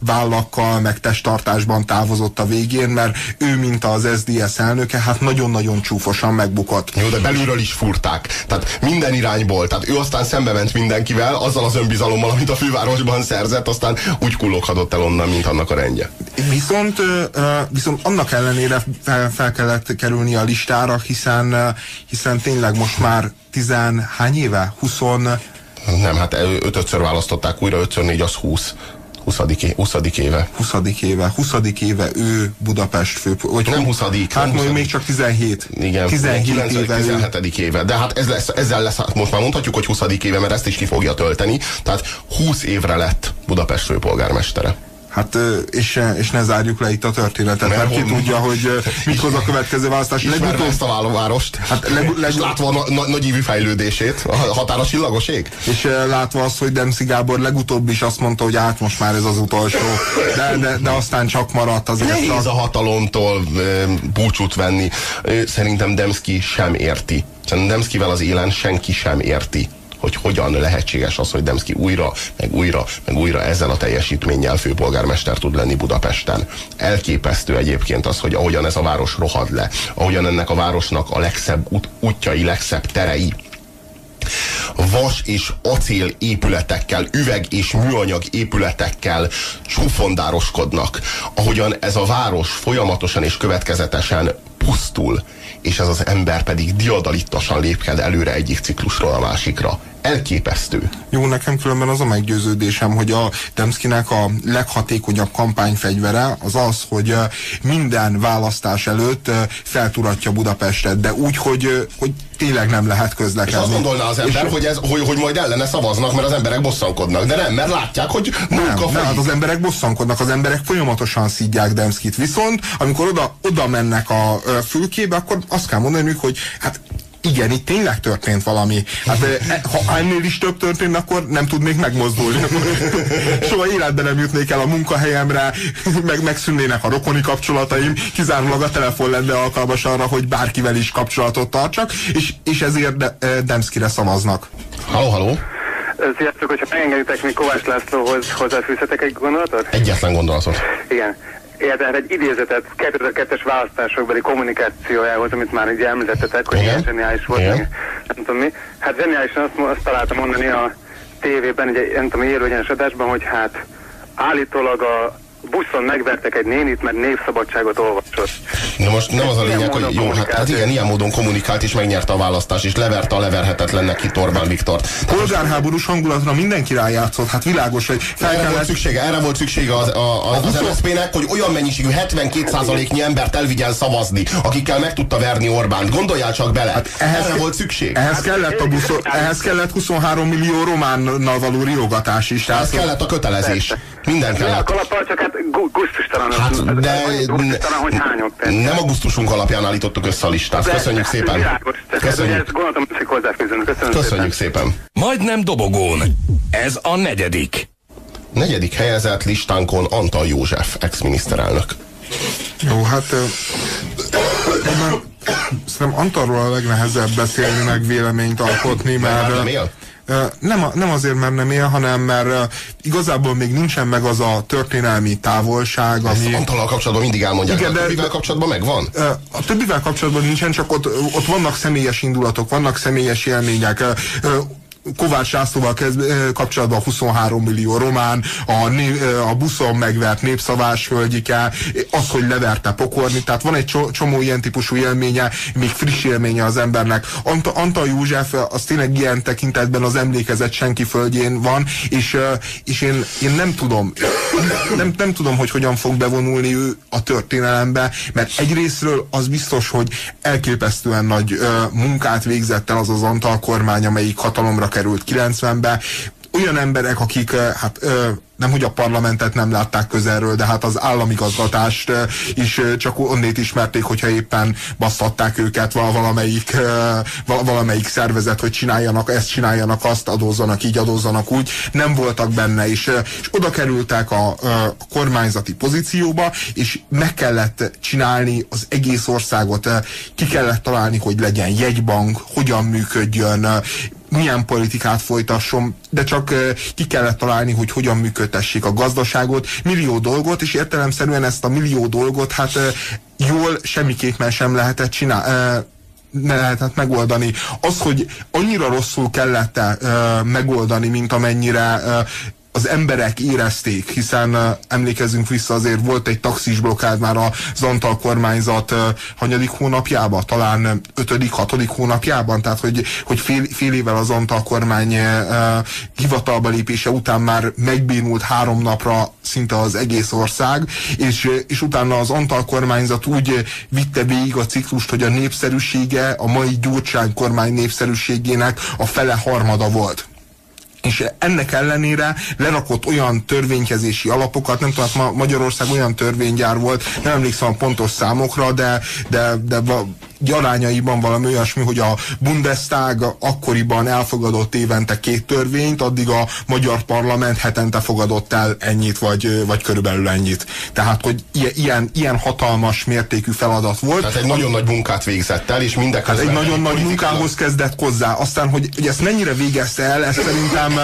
vállakkal, meg testtartásban távozott a végén, mert ő, mint az es zé dé es elnöke, hát nagyon-nagyon csúfosan megbukott. Jó, de belülről is furták. Tehát minden irányból. Tehát ő aztán szembe ment mindenkivel, azzal az önbizalommal, amit a fővárosban szerzett, aztán úgy kulloghatott el onnan, mint annak a rendje. Viszont, viszont annak ellenére fel, fel kellett kerülni a listára, hiszen, hiszen tényleg most már tizenhány éve? huszon Nem, hát ötötször választották újra, ötször négy, az húsz. huszadik éve. huszadik éve. huszadik éve ő Budapest fő... Vagy nem huszadik. Hát huszadik. Még csak tizenhét. Igen, tizenhét tizenhetedik éve. De hát ez lesz, ezzel lesz, most már mondhatjuk, hogy huszadik éve, mert ezt is ki fogja tölteni. Tehát húsz évre lett Budapest főpolgármestere. Hát, és, és ne zárjuk le itt a történetet, mert, mert ki tudja, hogy mit hoz a következő választás. Legutóbb ezt a válomárost, hát leg, leg... látva a na nagy ívű fejlődését, a határa csillagos ég. És látva azt, hogy Demszky Gábor legutóbb is azt mondta, hogy hát most már ez az utolsó, de, de, de aztán csak maradt az. Nehéz a hatalomtól búcsút venni. Szerintem Demszky sem érti. Szerintem Demszkyvel az élen senki sem érti, hogy hogyan lehetséges az, hogy Demszky újra, meg újra, meg újra ezzel a teljesítménnyel főpolgármester tud lenni Budapesten. Elképesztő egyébként az, hogy ahogyan ez a város rohad le, ahogyan ennek a városnak a legszebb út, útjai, legszebb terei vas és acél épületekkel, üveg és műanyag épületekkel csúfondároskodnak, ahogyan ez a város folyamatosan és következetesen pusztul, és ez az ember pedig diadalittasan lépked előre egyik ciklusról a másikra. Elképesztő. Jó, nekem különben az a meggyőződésem, hogy a Demszkynek a leghatékonyabb kampányfegyvere az az, hogy minden választás előtt felturatja Budapestet, de úgy, hogy, hogy tényleg nem lehet közlekedni. És azt gondolná az ember, és hogy, ez, hogy, hogy majd ellene szavaznak, mert az emberek bosszankodnak, de nem, mert látják, hogy munka nem, hát az emberek bosszankodnak, az emberek folyamatosan szidják Demszkyt, viszont amikor oda, oda mennek a fülkébe, akkor azt kell mondani, hogy hát igen, itt tényleg történt valami. Hát ha ennél is több történt, akkor nem tudnék megmozdulni. Soha életben nem jutnék el a munkahelyemre, meg megszűnnének a rokoni kapcsolataim, kizárólag a telefon lenne alkalmas arra, hogy bárkivel is kapcsolatot tartsak, és, és ezért de Demszkyre szavaznak. Halló, halló! Sziasztok, hogyha megengeditek, mi Kovács Lászlóhoz hozzáfűzhetek egy gondolatot? Egyetlen gondolatot. Igen. Érted, egy idézetet kétezer-kettes választásokbeli kommunikációjához, amit már így említettetek, hogy igen, zseniális volt. Igen. Nem tudom mi. Hát zseniálisan azt, azt találtam mondani a tévében, egy, nem tudom, élőgyenes adásban, hogy hát állítólag a buszon megvertek egy nénit, mert névszabadságot olvasott. Na most nem az a lényeg, hogy jó, hát, hát igen, ilyen módon kommunikált, és megnyerte a választást, és leverte a leverhetetlennek itt Orbán Viktort. Polgárháborús hangulatra mindenki rájátszott, hát világos, hogy fel erre, kellett... volt szüksége, erre volt szüksége az, a, az, az em es zé pé-nek, hogy olyan mennyiségű hetvenkét százaléknyi embert elvigyen szavazni, akikkel meg tudta verni Orbánt. Gondoljál csak bele, hát ehhez erre volt szükség. Ehhez kellett, a buszor, ehhez kellett huszonhárom millió románnal való riogatás is. Ehhez kellett a kötelezés. Minden kellett. Gusztustalan, hát, de, de, gusztustalan, hogy hányok. Persze. Nem a gusztusunk alapján állítottuk össze a listát. De, köszönjük hát, szépen. Világos, köszönjük. Ezt gondoltam, hogy hozzáfűzünk. Köszönjük, köszönjük szépen. szépen. Majdnem dobogón. Ez a negyedik. Negyedik helyezett listánkon Antall József, ex-miniszterelnök. Jó, hát... Szerintem Antallról a legnehezebb beszélni, meg véleményt alkotni, mert... Nem él? Nem, nem azért, mert nem él, hanem mert igazából még nincsen meg az a történelmi távolság, ami... Ezt Antallal kapcsolatban mindig elmondják, igen, de a többivel kapcsolatban megvan? A többivel kapcsolatban nincsen, csak ott, ott vannak személyes indulatok, vannak személyes élmények. Kovács Lászlóval kapcsolatban huszonhárom millió román, a, né, a buszon megvert népszavás hölgyike, az, hogy leverte Pokorni, tehát van egy csomó ilyen típusú élménye, még friss élménye az embernek. Ant Antall József az tényleg ilyen tekintetben az emlékezet senki földjén van, és, és én, én nem tudom, nem, nem tudom, hogy hogyan fog bevonulni ő a történelembe, mert egyrésztről az biztos, hogy elképesztően nagy munkát végzett el az az Antall kormány, amelyik hatalomra került kilencvenben, olyan emberek, akik hát nemhogy a parlamentet nem látták közelről, de hát az államigazgatást is csak onnét ismerték, hogyha éppen basztatták őket valamelyik, valamelyik szervezet, hogy csináljanak ezt, csináljanak azt, adózzanak így, adózzanak úgy. Nem voltak benne, és, és oda kerültek a, a kormányzati pozícióba, és meg kellett csinálni az egész országot, ki kellett találni, hogy legyen jegybank, hogyan működjön, milyen politikát folytasson, de csak ki kellett találni, hogy hogyan működtessék a gazdaságot, millió dolgot, és értelemszerűen ezt a millió dolgot hát jól semmiképpen sem lehetett csinálni, ne lehetett megoldani. Az, hogy annyira rosszul kellett megoldani, mint amennyire az emberek érezték, hiszen emlékezzünk vissza, azért volt egy taxis blokkád már az Antall kormányzat hanyadik hónapjában, talán ötödik, hatodik hónapjában, tehát hogy, hogy fél, fél évvel az Antall kormány hivatalba lépése után már megbénult három napra szinte az egész ország, és, és utána az Antall kormányzat úgy vitte végig a ciklust, hogy a népszerűsége a mai Gyurcsány kormány népszerűségének a fele harmada volt. És ennek ellenére lerakott olyan törvénykezési alapokat, nem tudom, ma Magyarország olyan törvénygyár volt, nem emlékszem a pontos számokra, de, de, de arányaiban valami olyasmi, hogy a Bundestag akkoriban elfogadott évente két törvényt, addig a magyar parlament hetente fogadott el ennyit, vagy, vagy körülbelül ennyit. Tehát, hogy ilyen, ilyen hatalmas mértékű feladat volt. Tehát egy nagyon nagy munkát végzett el, és mindeközben... Hát egy nagyon nagy munkához kezdett hozzá. Aztán, hogy, hogy ezt mennyire végezte el, ezt szerintem...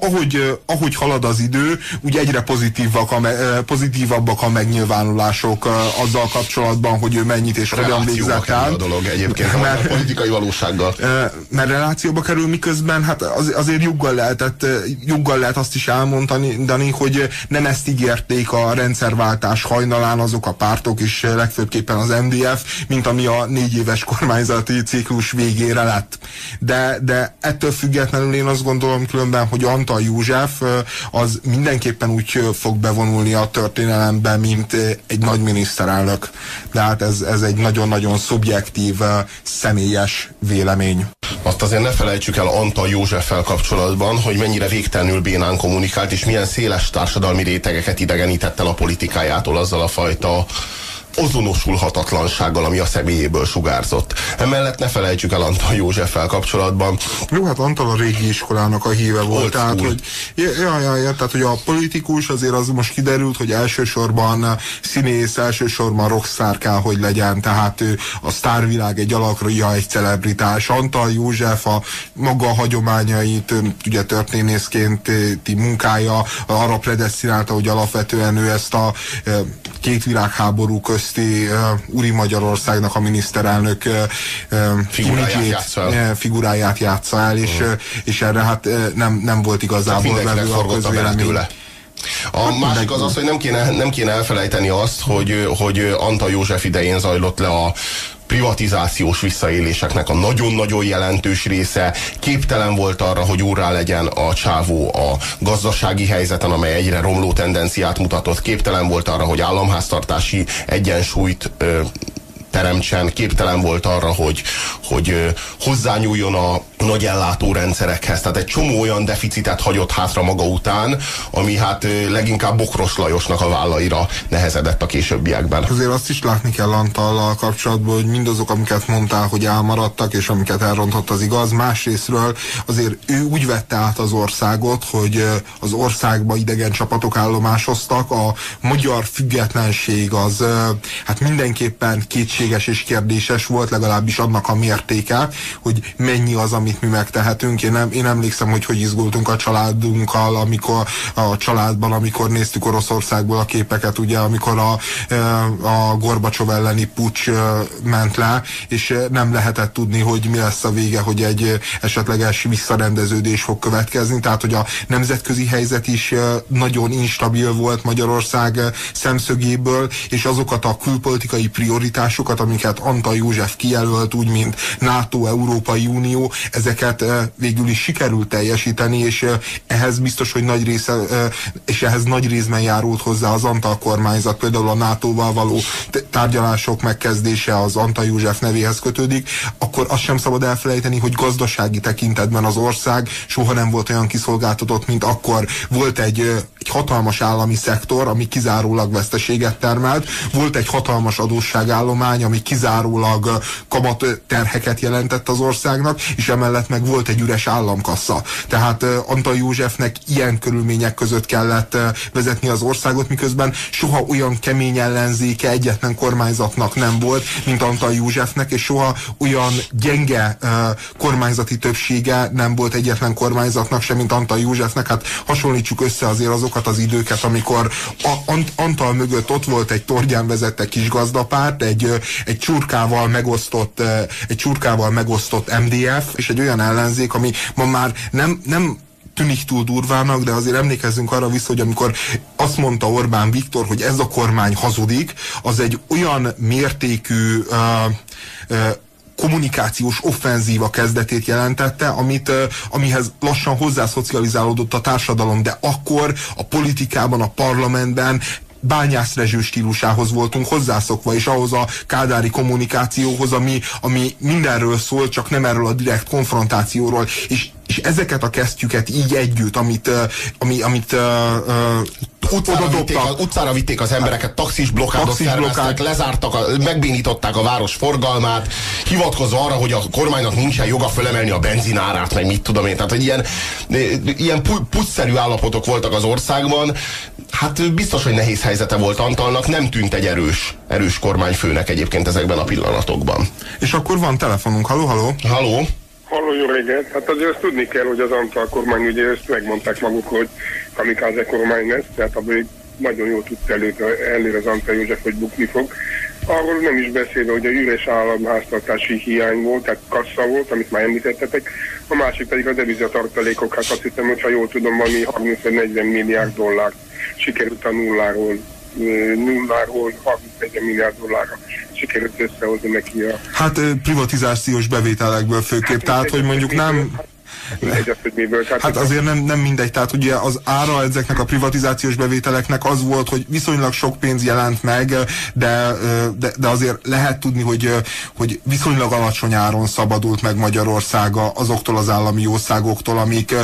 Ahogy, ahogy halad az idő, úgy egyre pozitívak a, pozitívabbak a megnyilvánulások azzal kapcsolatban, hogy ő mennyit és hogyan végzett el. A dolog egyébként, mert, a politikai valósággal. Mert relációba kerül, miközben hát az, azért joggal lehetett, joggal lehet azt is elmondani, hogy nem ezt ígérték a rendszerváltás hajnalán azok a pártok, és legfőképpen az em dé ef, mint ami a négy éves kormányzati ciklus végére lett. De, de ettől függetlenül én azt gondolom különben, hogy a Antall József az mindenképpen úgy fog bevonulni a történelembe, mint egy nagy miniszterelnök. De hát ez, ez egy nagyon-nagyon szubjektív, személyes vélemény. Azt azért ne felejtsük el Antall Józseffel kapcsolatban, hogy mennyire végtelenül bénán kommunikált, és milyen széles társadalmi rétegeket idegenített el a politikájától azzal a fajta azonosulhatatlansággal, ami a személyéből sugárzott. Emellett ne felejtsük el Antall Józseffel kapcsolatban. Jó, hát Antall a régi iskolának a híve volt. Tehát hogy, ja, ja, ja, tehát, hogy a politikus azért az most kiderült, hogy elsősorban színész, elsősorban rockstar kell, hogy legyen. Tehát ő a sztárvilág egy alakja, egy celebritás. Antall József a maga hagyományait, ugye történészkénti munkája arra predesztinálta, hogy alapvetően ő ezt a két világháború közt Úri Magyarországnak a miniszterelnök figuráját, imidzsét, játsza figuráját játsza el, és, mm. és erre hát nem, nem volt igazából vevő a közvélemény. A másik az az, hogy nem kéne, nem kéne elfelejteni azt, hogy, hogy Antall József idején zajlott le a privatizációs visszaéléseknek a nagyon-nagyon jelentős része, képtelen volt arra, hogy úrrá legyen a csávó a gazdasági helyzeten, amely egyre romló tendenciát mutatott, képtelen volt arra, hogy államháztartási egyensúlyt ö, teremtsen, képtelen volt arra, hogy, hogy hozzányúljon a nagy ellátórendszerekhez. Tehát egy csomó olyan deficitet hagyott hátra maga után, ami hát leginkább Bokros Lajosnak a vállaira nehezedett a későbbiekben. Azért azt is látni kell Antallal kapcsolatban, hogy mindazok, amiket mondtál, hogy elmaradtak, és amiket elrontott, az igaz. Másrészről azért ő úgy vette át az országot, hogy az országba idegen csapatok állomásoztak. A magyar függetlenség az hát mindenképpen kétség és kérdéses volt, legalábbis annak a mértéke, hogy mennyi az, amit mi megtehetünk. Én, nem, én emlékszem, hogy hogy izgultunk a családunkkal, amikor a családban, amikor néztük Oroszországból a képeket, ugye, amikor a, a Gorbacsov elleni puccs ment le, és nem lehetett tudni, hogy mi lesz a vége, hogy egy esetleges visszarendeződés fog következni. Tehát, hogy a nemzetközi helyzet is nagyon instabil volt Magyarország szemszögéből, és azokat a külpolitikai prioritásokat, azokat, amiket Antall József kijelölt, úgy mint NATO, Európai Unió, ezeket végül is sikerült teljesíteni, és ehhez biztos, hogy nagy része, és ehhez nagy részben járult hozzá az Antall kormányzat, például a nátóval való tárgyalások megkezdése az Antall József nevéhez kötődik, akkor azt sem szabad elfelejteni, hogy gazdasági tekintetben az ország soha nem volt olyan kiszolgáltatott, mint akkor. Volt egy, egy hatalmas állami szektor, ami kizárólag veszteséget termelt, volt egy hatalmas adósságállomány, ami kizárólag kamatterheket jelentett az országnak, és emellett meg volt egy üres államkassa. Tehát Antall Józsefnek ilyen körülmények között kellett vezetni az országot, miközben soha olyan kemény ellenzéke egyetlen kormányzatnak nem volt, mint Antall Józsefnek, és soha olyan gyenge kormányzati többsége nem volt egyetlen kormányzatnak sem, mint Antall Józsefnek. Hát hasonlítsuk össze azért azokat az időket, amikor a Ant Antall mögött ott volt egy Torgyán vezette kis gazdapárt, egy, egy csurkával megosztott, egy csurkával megosztott em dé ef, és egy olyan ellenzék, ami ma már nem, nem tűnik túl durvának, de azért emlékezzünk arra vissza, hogy amikor azt mondta Orbán Viktor, hogy ez a kormány hazudik, az egy olyan mértékű uh, uh, kommunikációs offenzíva kezdetét jelentette, amit, amihez lassan hozzászocializálódott a társadalom, de akkor a politikában, a parlamentben Bányász Rezső stílusához voltunk hozzászokva, és ahhoz a kádári kommunikációhoz, ami, ami mindenről szól, csak nem erről a direkt konfrontációról, és és ezeket a kesztyüket így együtt, amit, ami, amit uh, uh, utcára, vitték, az, utcára vitték az embereket, taxis blokkádot szerveztek, lezártak, a, megbénították a város forgalmát, hivatkozva arra, hogy a kormánynak nincsen joga fölemelni a benzinárát, meg mit tudom én. Tehát, hogy ilyen, ilyen pucszerű állapotok voltak az országban. Hát biztos, hogy nehéz helyzete volt Antallnak, nem tűnt egy erős, erős kormányfőnek egyébként ezekben a pillanatokban. És akkor van telefonunk. Halló, halló? Halló? Halló, jó reggelt. Hát azért azt tudni kell, hogy az Antall kormány, ugye ezt megmondták maguk, hogy kamikáze kormány lesz, tehát abban nagyon jól tudta előre az Antall József, hogy bukni fog. Arról nem is beszélve, hogy a üres államháztartási hiány volt, tehát kassa volt, amit már említettetek. A másik pedig a devizatartalékok, hát azt hiszem, hogyha jól tudom, valami harminc-negyven milliárd dollár sikerült a nulláról. nulláról harminc-negyven milliárd dollárra sikerült összehozni neki a... Hát privatizációs bevételekből főképp, hát, tehát hogy mondjuk nem... Mindegy, az, hogy miből, tehát hát azért nem, nem mindegy, tehát ugye az ára ezeknek a privatizációs bevételeknek az volt, hogy viszonylag sok pénz jelent meg, de, de, de azért lehet tudni, hogy, hogy viszonylag alacsony áron szabadult meg Magyarország azoktól az állami jószágoktól, amik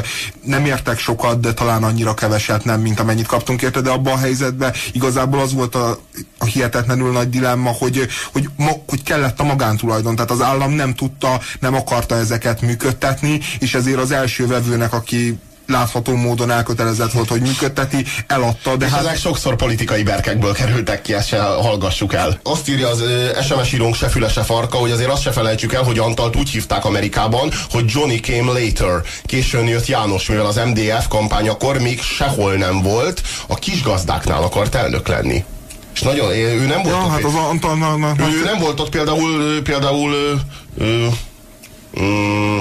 nem értek sokat, de talán annyira keveset nem, mint amennyit kaptunk érte, de abban a helyzetben igazából az volt a, a hihetetlenül nagy dilemma, hogy, hogy, ma, hogy kellett a magántulajdon, tehát az állam nem tudta, nem akarta ezeket működtetni, és ezért az első vevőnek, aki látható módon elkötelezett volt, hogy működteti, eladta. De és hát ezek sokszor politikai berkekből kerültek ki, ezt se hallgassuk el. Azt írja az es em es írónk se füle, se farka, hogy azért azt se felejtsük el, hogy Antallt úgy hívták Amerikában, hogy Johnny came later. Későn jött János, mivel az em dé ef kampányakor még sehol nem volt, a kisgazdáknál akart elnök lenni. És nagyon, ő nem volt ja, ott. Hát az Antallnak... Ő nem volt ott például... például ö, ö, ö,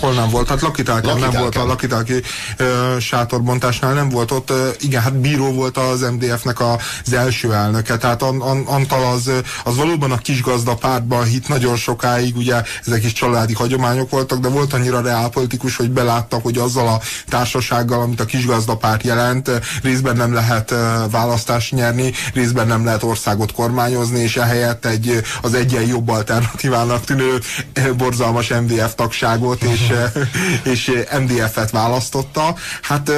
Hol nem volt? Hát lakitelken nem volt, a lakitelki ö, sátorbontásnál nem volt ott. Ö, igen, hát bíró volt az em dé ef-nek az első elnöke. Tehát an, an, Antall az, az valóban a kisgazda pártban hitt nagyon sokáig, ugye ezek is családi hagyományok voltak, de volt annyira reálpolitikus, hogy beláttak, hogy azzal a társasággal, amit a kisgazda párt jelent, részben nem lehet választást nyerni, részben nem lehet országot kormányozni, és ehelyett egy, az egyen jobb alternatívának tűnő borzalmas em dé ef tagságot, és és em dé ef-et választotta. Hát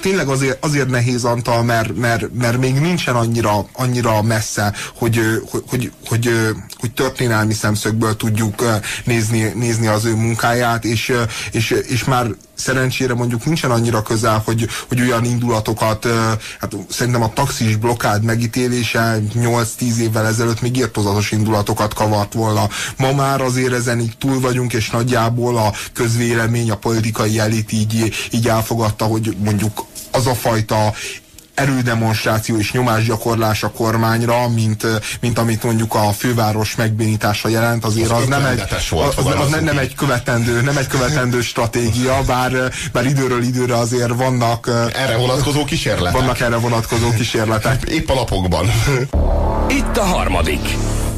tényleg azért, azért nehéz Antall, mert, mert, mert még nincsen annyira, annyira messze, hogy, hogy, hogy, hogy, hogy történelmi szemszögből tudjuk nézni, nézni az ő munkáját, és, és, és már szerencsére mondjuk nincsen annyira közel, hogy, hogy olyan indulatokat, hát szerintem a taxis blokkád megítélése nyolc-tíz évvel ezelőtt még irtózatos indulatokat kavart volna. Ma már azért ezen így túl vagyunk, és nagyjából a közvélemény, a politikai elit így, így elfogadta, hogy mondjuk az a fajta erődemonstráció és nyomásgyakorlás a kormányra, mint, mint amit mondjuk a főváros megbénítása jelent, azért az, az, nem, egy, az, az nem, nem egy követendő, nem egy követendő stratégia, bár, bár időről időre azért vannak erre vonatkozó kísérletek. Vannak erre vonatkozó kísérletek. Épp a lapokban. Itt a harmadik.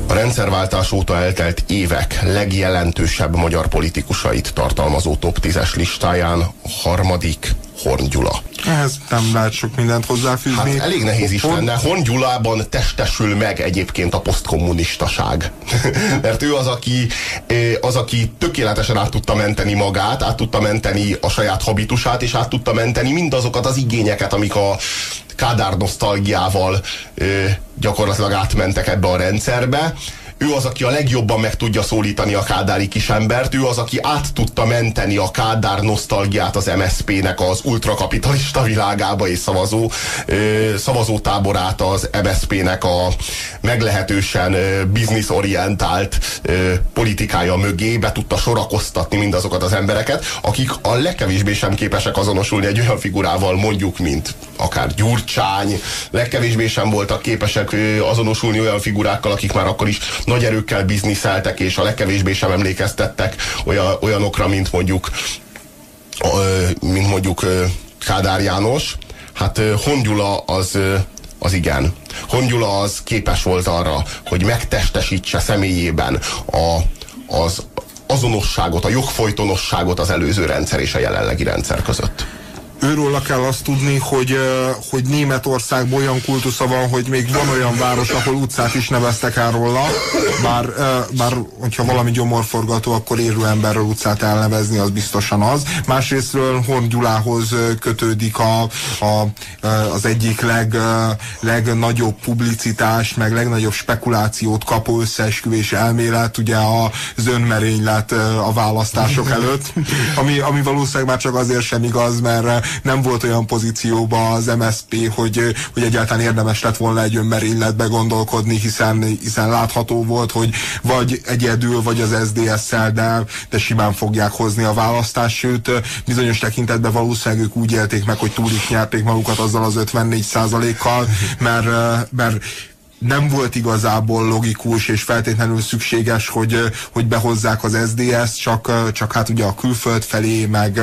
a rendszerváltás óta eltelt évek legjelentősebb magyar politikusait tartalmazó top tízes listáján harmadik Horn Gyula. Ehhez nem lehet sok mindent hozzáfűzni. Hát elég nehéz is lenne. Horn Gyulában testesül meg egyébként a posztkommunistaság. Mert ő az aki, az, aki tökéletesen át tudta menteni magát, át tudta menteni a saját habitusát, és át tudta menteni mindazokat az igényeket, amik a Kádár nosztalgiával gyakorlatilag átmentek ebbe a rendszerbe. Ő az, aki a legjobban meg tudja szólítani a kádári kisembert, ő az, aki át tudta menteni a Kádár nosztalgiát az em es zé pé-nek az ultrakapitalista világába, és szavazó, szavazótáborát az em es zé pé-nek a meglehetősen bizniszorientált politikája mögé be tudta sorakoztatni mindazokat az embereket, akik a legkevésbé sem képesek azonosulni egy olyan figurával, mondjuk, mint akár Gyurcsány, legkevésbé sem voltak képesek azonosulni olyan figurákkal, akik már akkor is nagy erőkkel bizniszeltek, és a legkevésbé sem emlékeztettek olyan, olyanokra, mint mondjuk, mint mondjuk Kádár János. Hát Horn Gyula az, az igen. Horn Gyula az képes volt arra, hogy megtestesítse személyében a, az azonosságot, a jogfolytonosságot az előző rendszer és a jelenlegi rendszer között. Őróla kell azt tudni, hogy, hogy Németországban olyan kultusza van, hogy még van olyan város, ahol utcát is neveztek el róla, bár, bár hogyha valami gyomorforgató, akkor érő emberről utcát elnevezni, az biztosan az. Másrésztről Horn Gyulához kötődik a, a, az egyik leg, legnagyobb publicitás, meg legnagyobb spekulációt kapó összeesküvés elmélet, ugye az önmerénylet a választások előtt, ami, ami valószínűleg már csak azért sem igaz, mert nem volt olyan pozícióban az em es zé pé, hogy, hogy egyáltalán érdemes lett volna egy önmerényletbe gondolkodni, hiszen, hiszen látható volt, hogy vagy egyedül, vagy az es zé dé es-szel, de, de simán fogják hozni a választást, sőt, bizonyos tekintetben valószínűleg ők úgy élték meg, hogy túl is nyerték magukat azzal az ötvennégy százalékkal, mert, mert nem volt igazából logikus és feltétlenül szükséges, hogy, hogy behozzák az es zé dé es-t, csak, csak hát ugye a külföld felé, meg,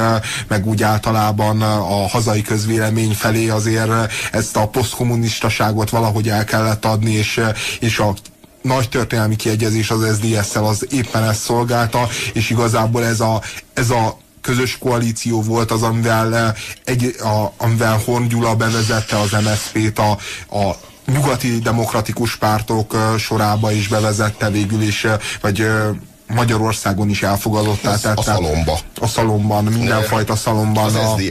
meg úgy általában a hazai közvélemény felé azért ezt a posztkommunistaságot valahogy el kellett adni, és, és a nagy történelmi kiegyezés az es zé dé es-szel az éppen ezt szolgálta, és igazából ez a, ez a közös koalíció volt az, amivel, egy, a, amivel Horn Gyula bevezette az em es zé pé-t a, a nyugati demokratikus pártok sorába is bevezette végül is, vagy Magyarországon is elfogadottá tette. A szalomba. A szalomban, mindenfajta szalomban.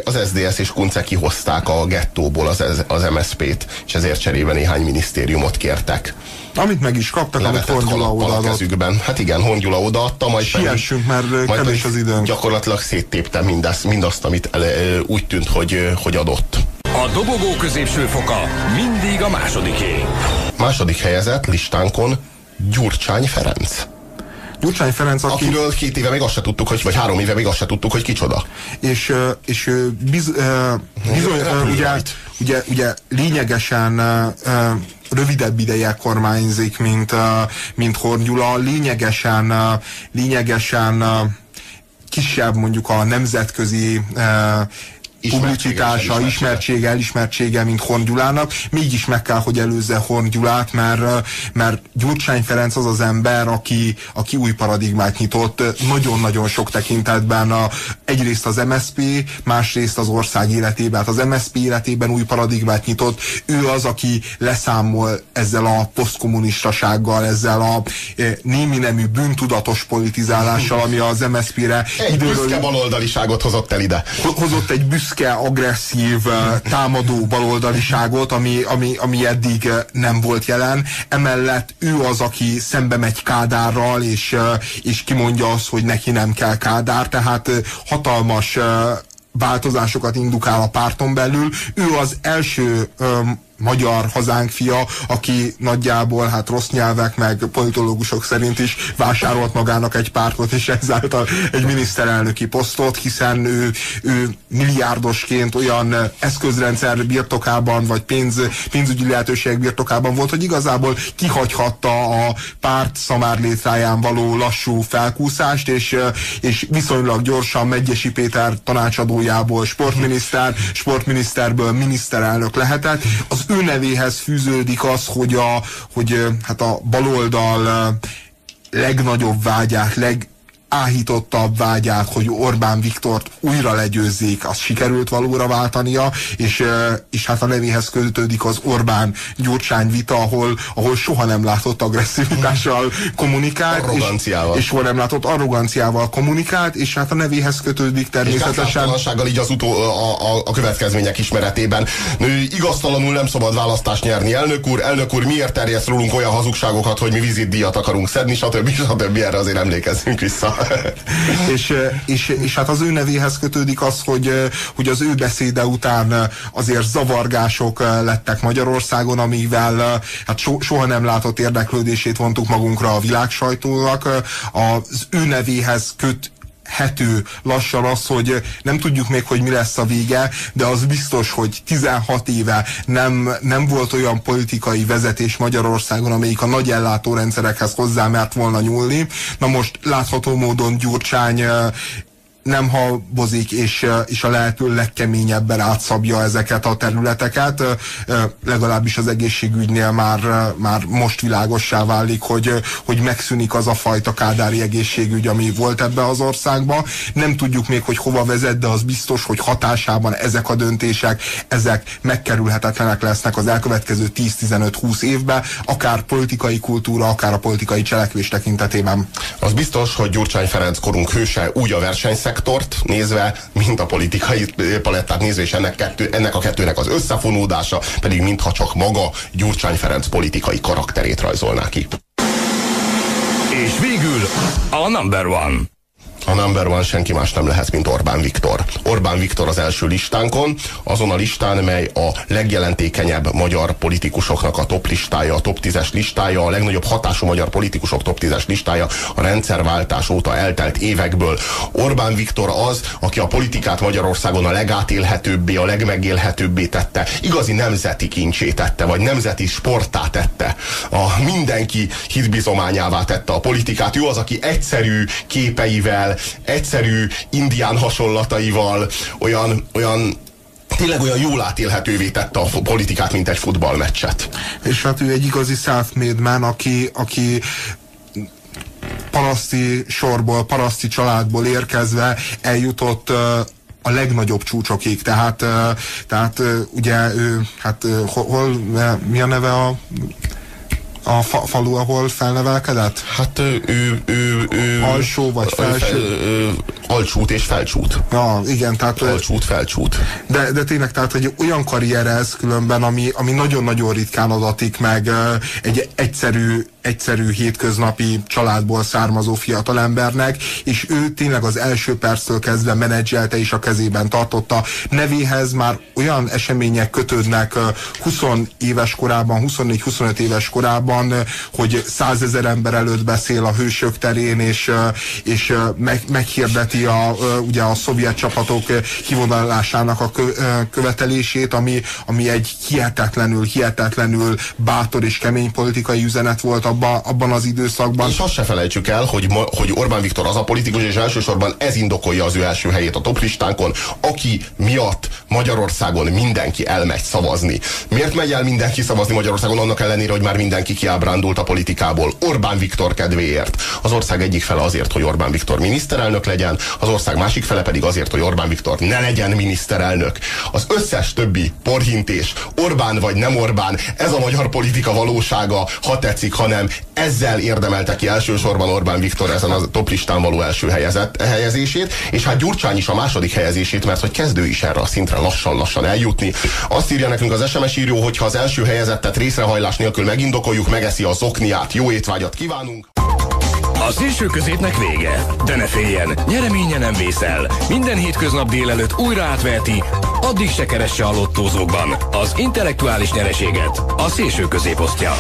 Az es zé dé es és Kuncze kihozták a gettóból az, az em es zé pé-t, és ezért cserébe néhány minisztériumot kértek. Amit meg is kaptak, levetett amit Horn Gyula odaadott. Hát igen, Horn Gyula odaadta, majd Siessünk, pedig, mert majd kevés az időnk. Gyakorlatilag széttépte mindazt, mindazt amit ele, úgy tűnt, hogy, hogy adott. A dobogó középső foka mindig a másodiké. Második helyezett listánkon Gyurcsány Ferenc. Gyurcsány Ferenc, aki... akiről két éve még azt se tudtuk, hogy, vagy három éve még azt se tudtuk, hogy kicsoda. És, és biz, bizony, ugye, ugye, ugye lényegesen rövidebb ideje kormányzik, mint, mint Horn Gyula. Lényegesen, lényegesen kisebb mondjuk a nemzetközi publicitása, ismertsége, elismertsége, mint Horn Gyulának. Mégis meg kell, hogy előzze Horn Gyulát, mert, mert Gyurcsány Ferenc az az ember, aki, aki új paradigmát nyitott nagyon-nagyon sok tekintetben. A, egyrészt az em es zé pé, másrészt az ország életében. Hát az em es zé pé életében új paradigmát nyitott. Ő az, aki leszámol ezzel a posztkommunistasággal, ezzel a e, némi nemű bűntudatos politizálással, ami az em es zé pé-re egy időről... büszke baloldaliságot hozott el ide. Hozott egy büszke agresszív, támadó baloldaliságot, ami, ami, ami eddig nem volt jelen. Emellett ő az, aki szembe megy Kádárral, és, és kimondja azt, hogy neki nem kell Kádár, tehát hatalmas változásokat indukál a párton belül. Ő az első um, magyar hazánk fia, aki nagyjából, hát rossz nyelvek, meg politológusok szerint is vásárolt magának egy pártot, és ezáltal egy miniszterelnöki posztot, hiszen ő, ő milliárdosként olyan eszközrendszer birtokában, vagy pénz, pénzügyi lehetőségek birtokában volt, hogy igazából kihagyhatta a párt szamárlétráján való lassú felkúszást, és, és viszonylag gyorsan Medgyessy Péter tanácsadójából sportminiszter, sportminiszterből miniszterelnök lehetett. Az az ő nevéhez fűződik az, hogy a, hogy, hát a baloldal legnagyobb vágyát, legáhítottabb vágyát, hogy Orbán Viktort újra legyőzzék, azt sikerült valóra váltania, és, és hát a nevéhez kötődik az Orbán-Gyurcsány vita, ahol, ahol soha nem látott agresszivitással kommunikált, és, és soha nem látott arroganciával kommunikált, és hát a nevéhez kötődik természetesen. És így az utó, a, a, a következmények ismeretében. Nő, igaztalanul nem szabad választást nyerni, elnök úr, elnök úr, miért terjeszt rólunk olyan hazugságokat, hogy mi vizitdíjat akarunk szedni, stb. stb. Erre azért emlékezzünk vissza. és, és, és hát az ő nevéhez kötődik az, hogy, hogy az ő beszéde után azért zavargások lettek Magyarországon, amivel hát so, soha nem látott érdeklődését vontuk magunkra a világsajtónak. Az ő nevéhez köt hető lassan az, hogy nem tudjuk még, hogy mi lesz a vége, de az biztos, hogy tizenhat éve nem, nem volt olyan politikai vezetés Magyarországon, amelyik a nagy ellátórendszerekhez hozzá mert volna nyúlni. Na most látható módon Gyurcsány nem habozik, és, és a lehető legkeményebben átszabja ezeket a területeket. Legalábbis az egészségügynél már, már most világossá válik, hogy, hogy megszűnik az a fajta kádári egészségügy, ami volt ebbe az országban. Nem tudjuk még, hogy hova vezet, de az biztos, hogy hatásában ezek a döntések, ezek megkerülhetetlenek lesznek az elkövetkező tíz-tizenöt-húsz évben, akár politikai kultúra, akár a politikai cselekvés tekintetében. Az biztos, hogy Gyurcsány Ferenc korunk hőse úgy a versenyszek szektort nézve, mint a politikai palettát nézve, és ennek, kettő, ennek a kettőnek az összefonódása pedig mintha csak maga Gyurcsány Ferenc politikai karakterét rajzolná ki. És végül a number one. A number one senki más nem lehet, mint Orbán Viktor. Orbán Viktor az első listánkon, azon a listán, mely a legjelentékenyebb magyar politikusoknak a top listája, a top tízes listája, a legnagyobb hatású magyar politikusok top tízes listája a rendszerváltás óta eltelt évekből. Orbán Viktor az, aki a politikát Magyarországon a legátélhetőbbé, a legmegélhetőbbé tette, igazi nemzeti kincsé tette, vagy nemzeti sporttá tette. A mindenki hitbizományává tette a politikát. Ő az, aki egyszerű képeivel, egyszerű indián hasonlataival olyan, olyan tényleg olyan jól átélhetővé tette a politikát, mint egy futballmeccset. És hát ő egy igazi self-made man, aki, aki paraszti sorból, paraszti családból érkezve eljutott uh, a legnagyobb csúcsokig, tehát, uh, tehát uh, ugye ő, hát uh, hol, uh, mi a neve a A fa falu, ahol felnevelkedett? Hát ő... ő, ő, ő alsó vagy felső? Ő, fel, alcsút és felcsút. Ja, igen, tehát... Alcsút, felcsút. De, de tényleg, tehát egy olyan karrier ez különben, ami nagyon-nagyon ritkán adatik meg egy egyszerű, egyszerű hétköznapi családból származó fiatalembernek, és ő tényleg az első perctől kezdve menedzselte és a kezében tartotta. Nevéhez már olyan események kötődnek húsz éves korában, huszonnégy-huszonöt éves korában, hogy százezer ember előtt beszél a Hősök terén, és, és meg, meghirdeti a, ugye a szovjet csapatok kivonulásának a követelését, ami, ami egy hihetetlenül, hihetetlenül bátor és kemény politikai üzenet volt abba, abban az időszakban. És azt se felejtsük el, hogy, ma, hogy Orbán Viktor az a politikus, és elsősorban ez indokolja az ő első helyét a toplistánkon, aki miatt Magyarországon mindenki elmegy szavazni. Miért megy el mindenki szavazni Magyarországon, annak ellenére, hogy már mindenki kiábrándult a politikából? Orbán Viktor kedvéért. Az ország egyik fele azért, hogy Orbán Viktor miniszterelnök legyen, az ország másik fele pedig azért, hogy Orbán Viktor ne legyen miniszterelnök. Az összes többi porhintés, Orbán vagy nem Orbán, ez a magyar politika valósága, ha tetszik, ha nem, ezzel érdemelte ki elsősorban Orbán Viktor ezen a toplistán való első helyezett, helyezését, és hát Gyurcsány is a második helyezését, mert hogy kezdő is erre a szintre lassan-lassan eljutni. Azt írja nekünk az es em es író, hogy ha az első helyezettet részrehajlás nélkül megindokoljuk, megeszi a zokniát. Jó étvágyat kívánunk! A Szélső Középnek vége, de ne féljen, nyereménye nem vészel. Minden hétköznap délelőtt újra átveheti, addig se keresse a lottózókban az intellektuális nyereséget. A Szélső Közép osztja.